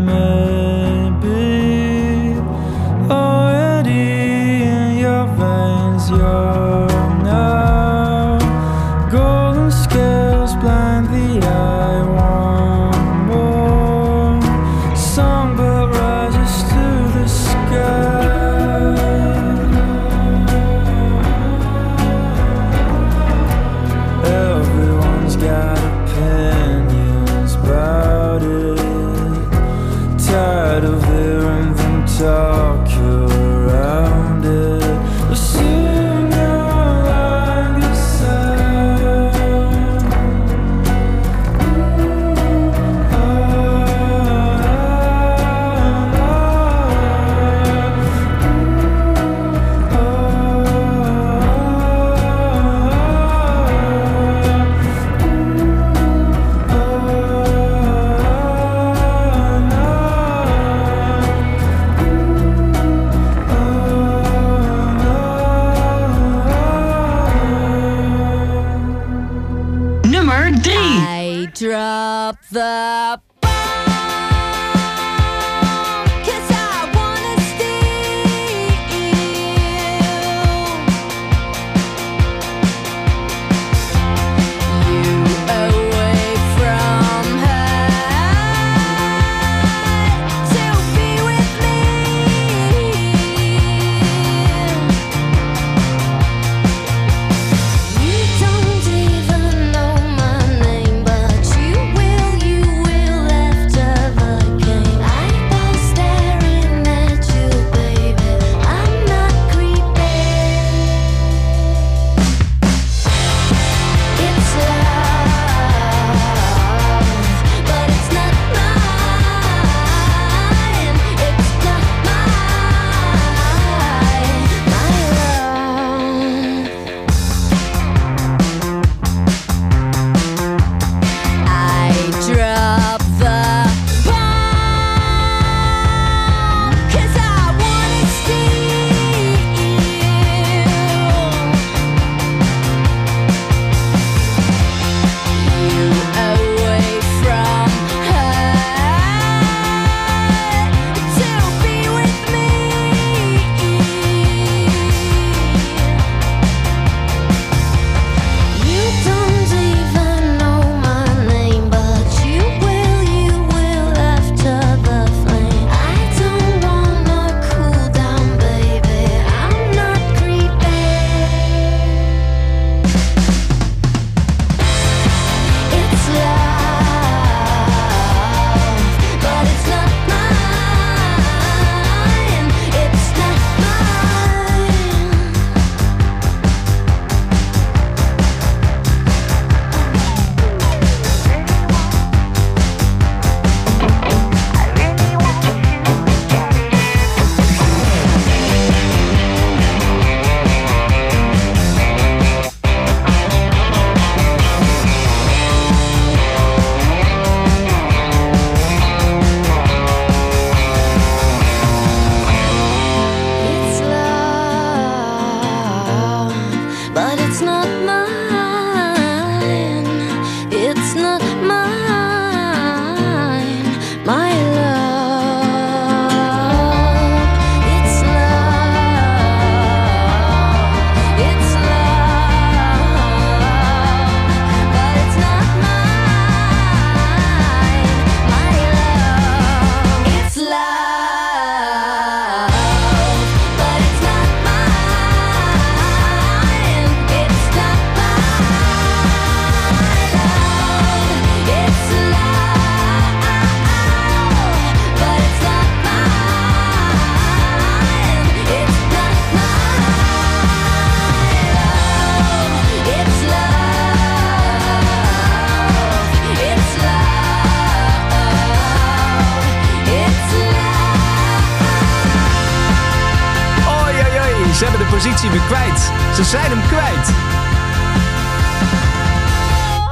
positie weer kwijt. Ze zijn hem kwijt.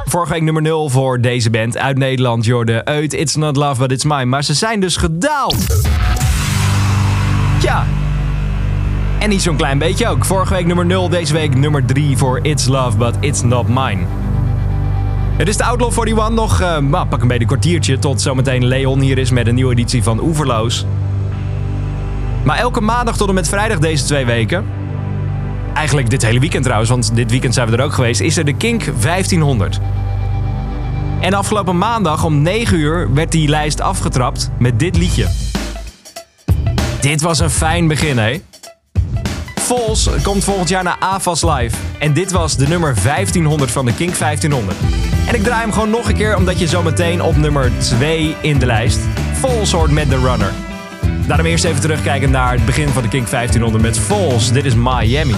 Vorige week nummer 0 voor deze band uit Nederland, Jordan Uit. It's Not Love, But It's Mine. Maar ze zijn dus gedaald. Ja. En niet zo'n klein beetje ook. Vorige week nummer 0, deze week nummer 3 voor It's Love, But It's Not Mine. Het is de Outlaw 41, nog pak een beetje een kwartiertje tot zometeen Leon hier is met een nieuwe editie van Oeverloos. Maar elke maandag tot en met vrijdag deze 2 weken, eigenlijk dit hele weekend trouwens, want dit weekend zijn we er ook geweest, is er de Kink 1500. En afgelopen maandag om 9 uur werd die lijst afgetrapt met dit liedje. Dit was een fijn begin, hé. Vols komt volgend jaar naar AFAS Live. En dit was de nummer 1500 van de Kink 1500. En ik draai hem gewoon nog een keer, omdat je zometeen op nummer 2 in de lijst Vols hoort met The Runner. Daarom eerst even terugkijken naar het begin van de Kink 1500 met Vols. Dit is Miami.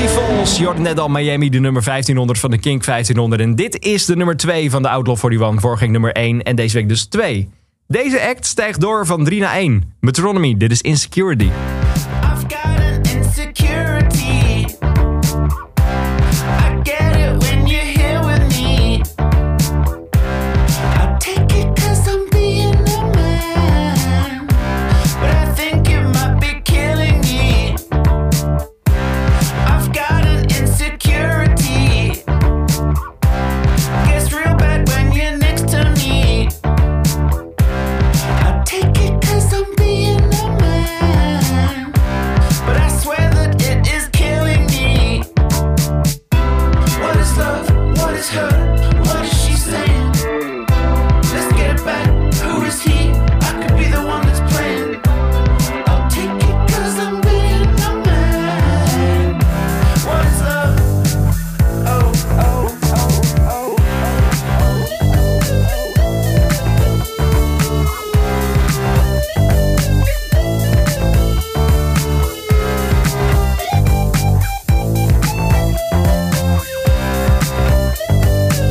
She Falls. Je hoorde net al Miami, de nummer 1500 van de Kink 1500. En dit is de nummer 2 van de Outlaw 41. Vorige week nummer 1 en deze week dus 2. Deze act stijgt door van 3 naar 1. Metronomy, dit is Insecurity. I've got an insecurity. I get it when you're here with me. I take it cause I'm being a man. But I think it might be killing me. I've got an insecurity. Gets real bad when you're next to me. I take it cause I'm being a man. But I swear that it is killing me. What is love? What is hurt? What is she saying? Let's get it back. Who is he? I could be the one that's playing. I'll take it cause I'm being a man. What is love? Oh, oh, oh, oh, oh,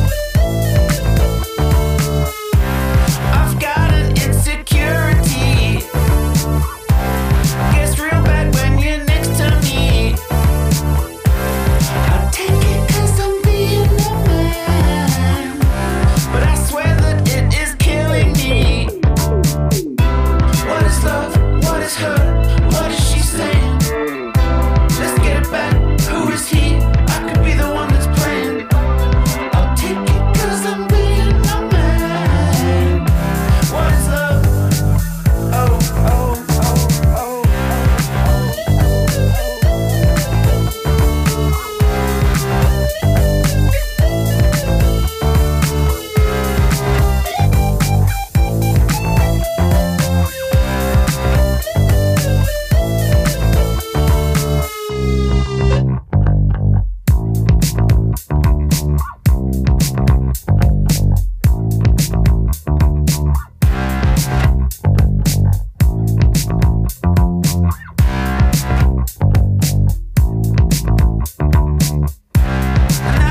oh, oh. I've got an insecurity. Gets real bad when you're next to me. I take it cause I'm being a man. But I swear that it is killing me. What is love? What is hurt? What is she saying? Let's get it back. Who is he? I could be the one that's playing. I'll take it cause I'm being a man. What is love? Oh, oh, oh, oh, oh, oh, oh. And I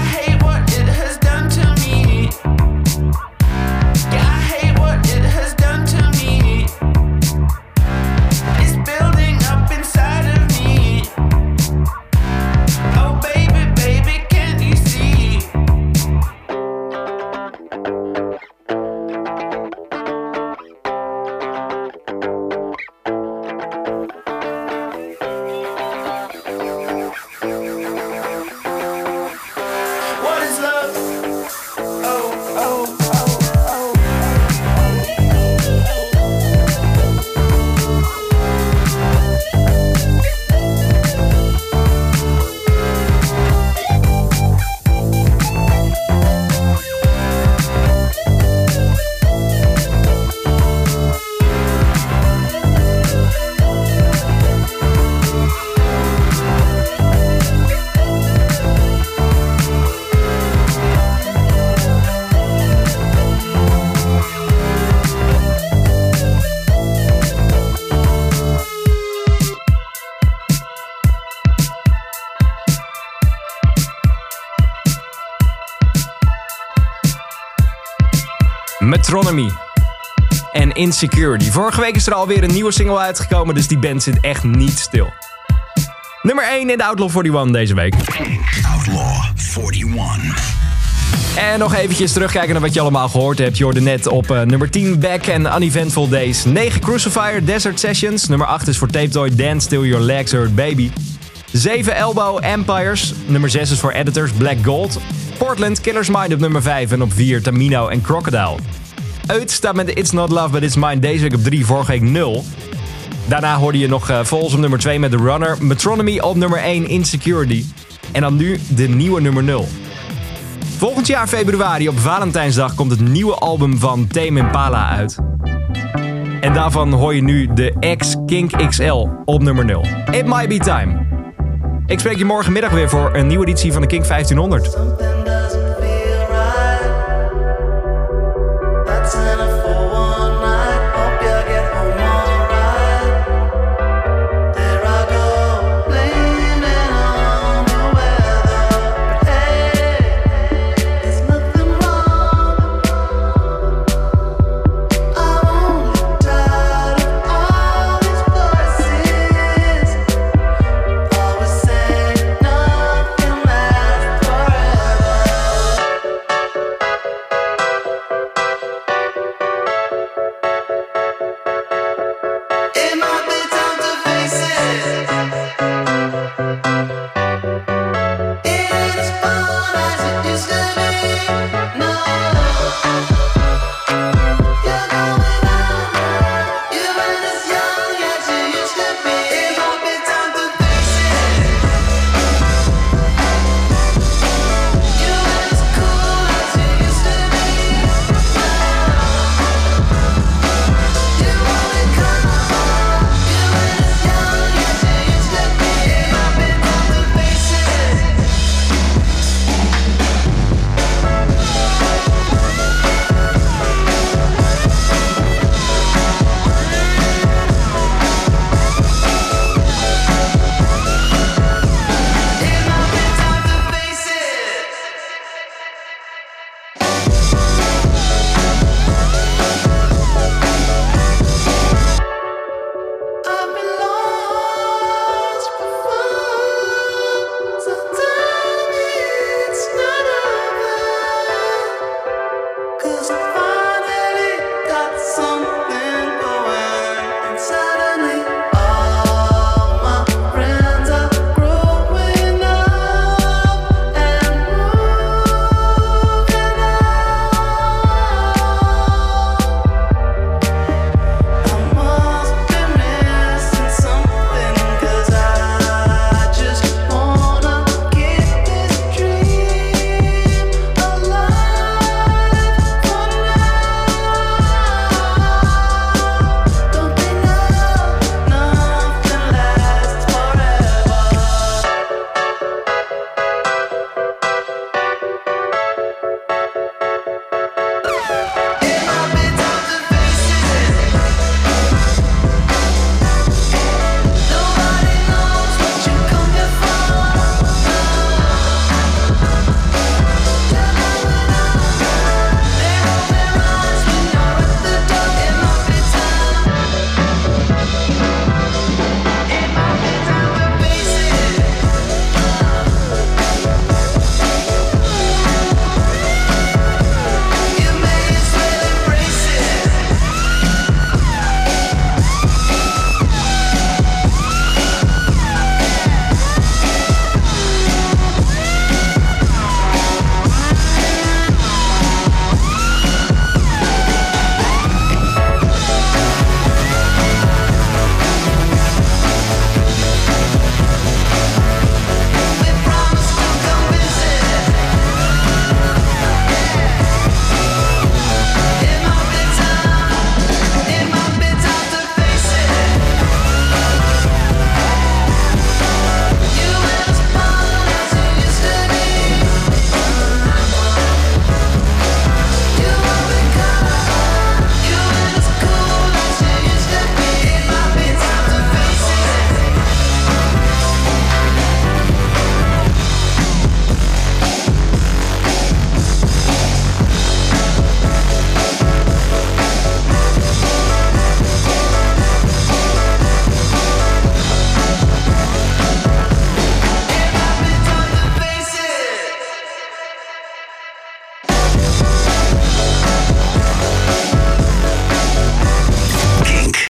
hate what it has done to me. Yeah, I hate what it has done to me. It's building up inside of me. Oh baby, baby, can't you see? What is love? Oh, oh, oh, oh. Metronomy en Insecurity. Vorige week is er alweer een nieuwe single uitgekomen, dus die band zit echt niet stil. Nummer 1 in de Outlaw 41 deze week. Outlaw 41. En nog eventjes terugkijken naar wat je allemaal gehoord hebt. Je hoorde net op nummer 10 Back en Uneventful Days. 9 Crucifier, Desert Sessions. Nummer 8 is voor Tapetoy, Dance Till Your Legs Hurt Baby. 7 Elbow, Empires. Nummer 6 is voor Editors, Black Gold. Portland, Killer's Mind op nummer 5. En op 4 Tamino en Crocodile. Uit staat met It's Not Love But It's Mine deze week op 3, vorige week 0. Daarna hoorde je nog Falls op nummer 2 met The Runner. Metronomy op nummer 1, Insecurity. En dan nu de nieuwe nummer 0. Volgend jaar februari op Valentijnsdag komt het nieuwe album van Tame Impala uit. En daarvan hoor je nu de X-Kink XL op nummer 0. It Might Be Time. Ik spreek je morgenmiddag weer voor een nieuwe editie van de Kink 1500.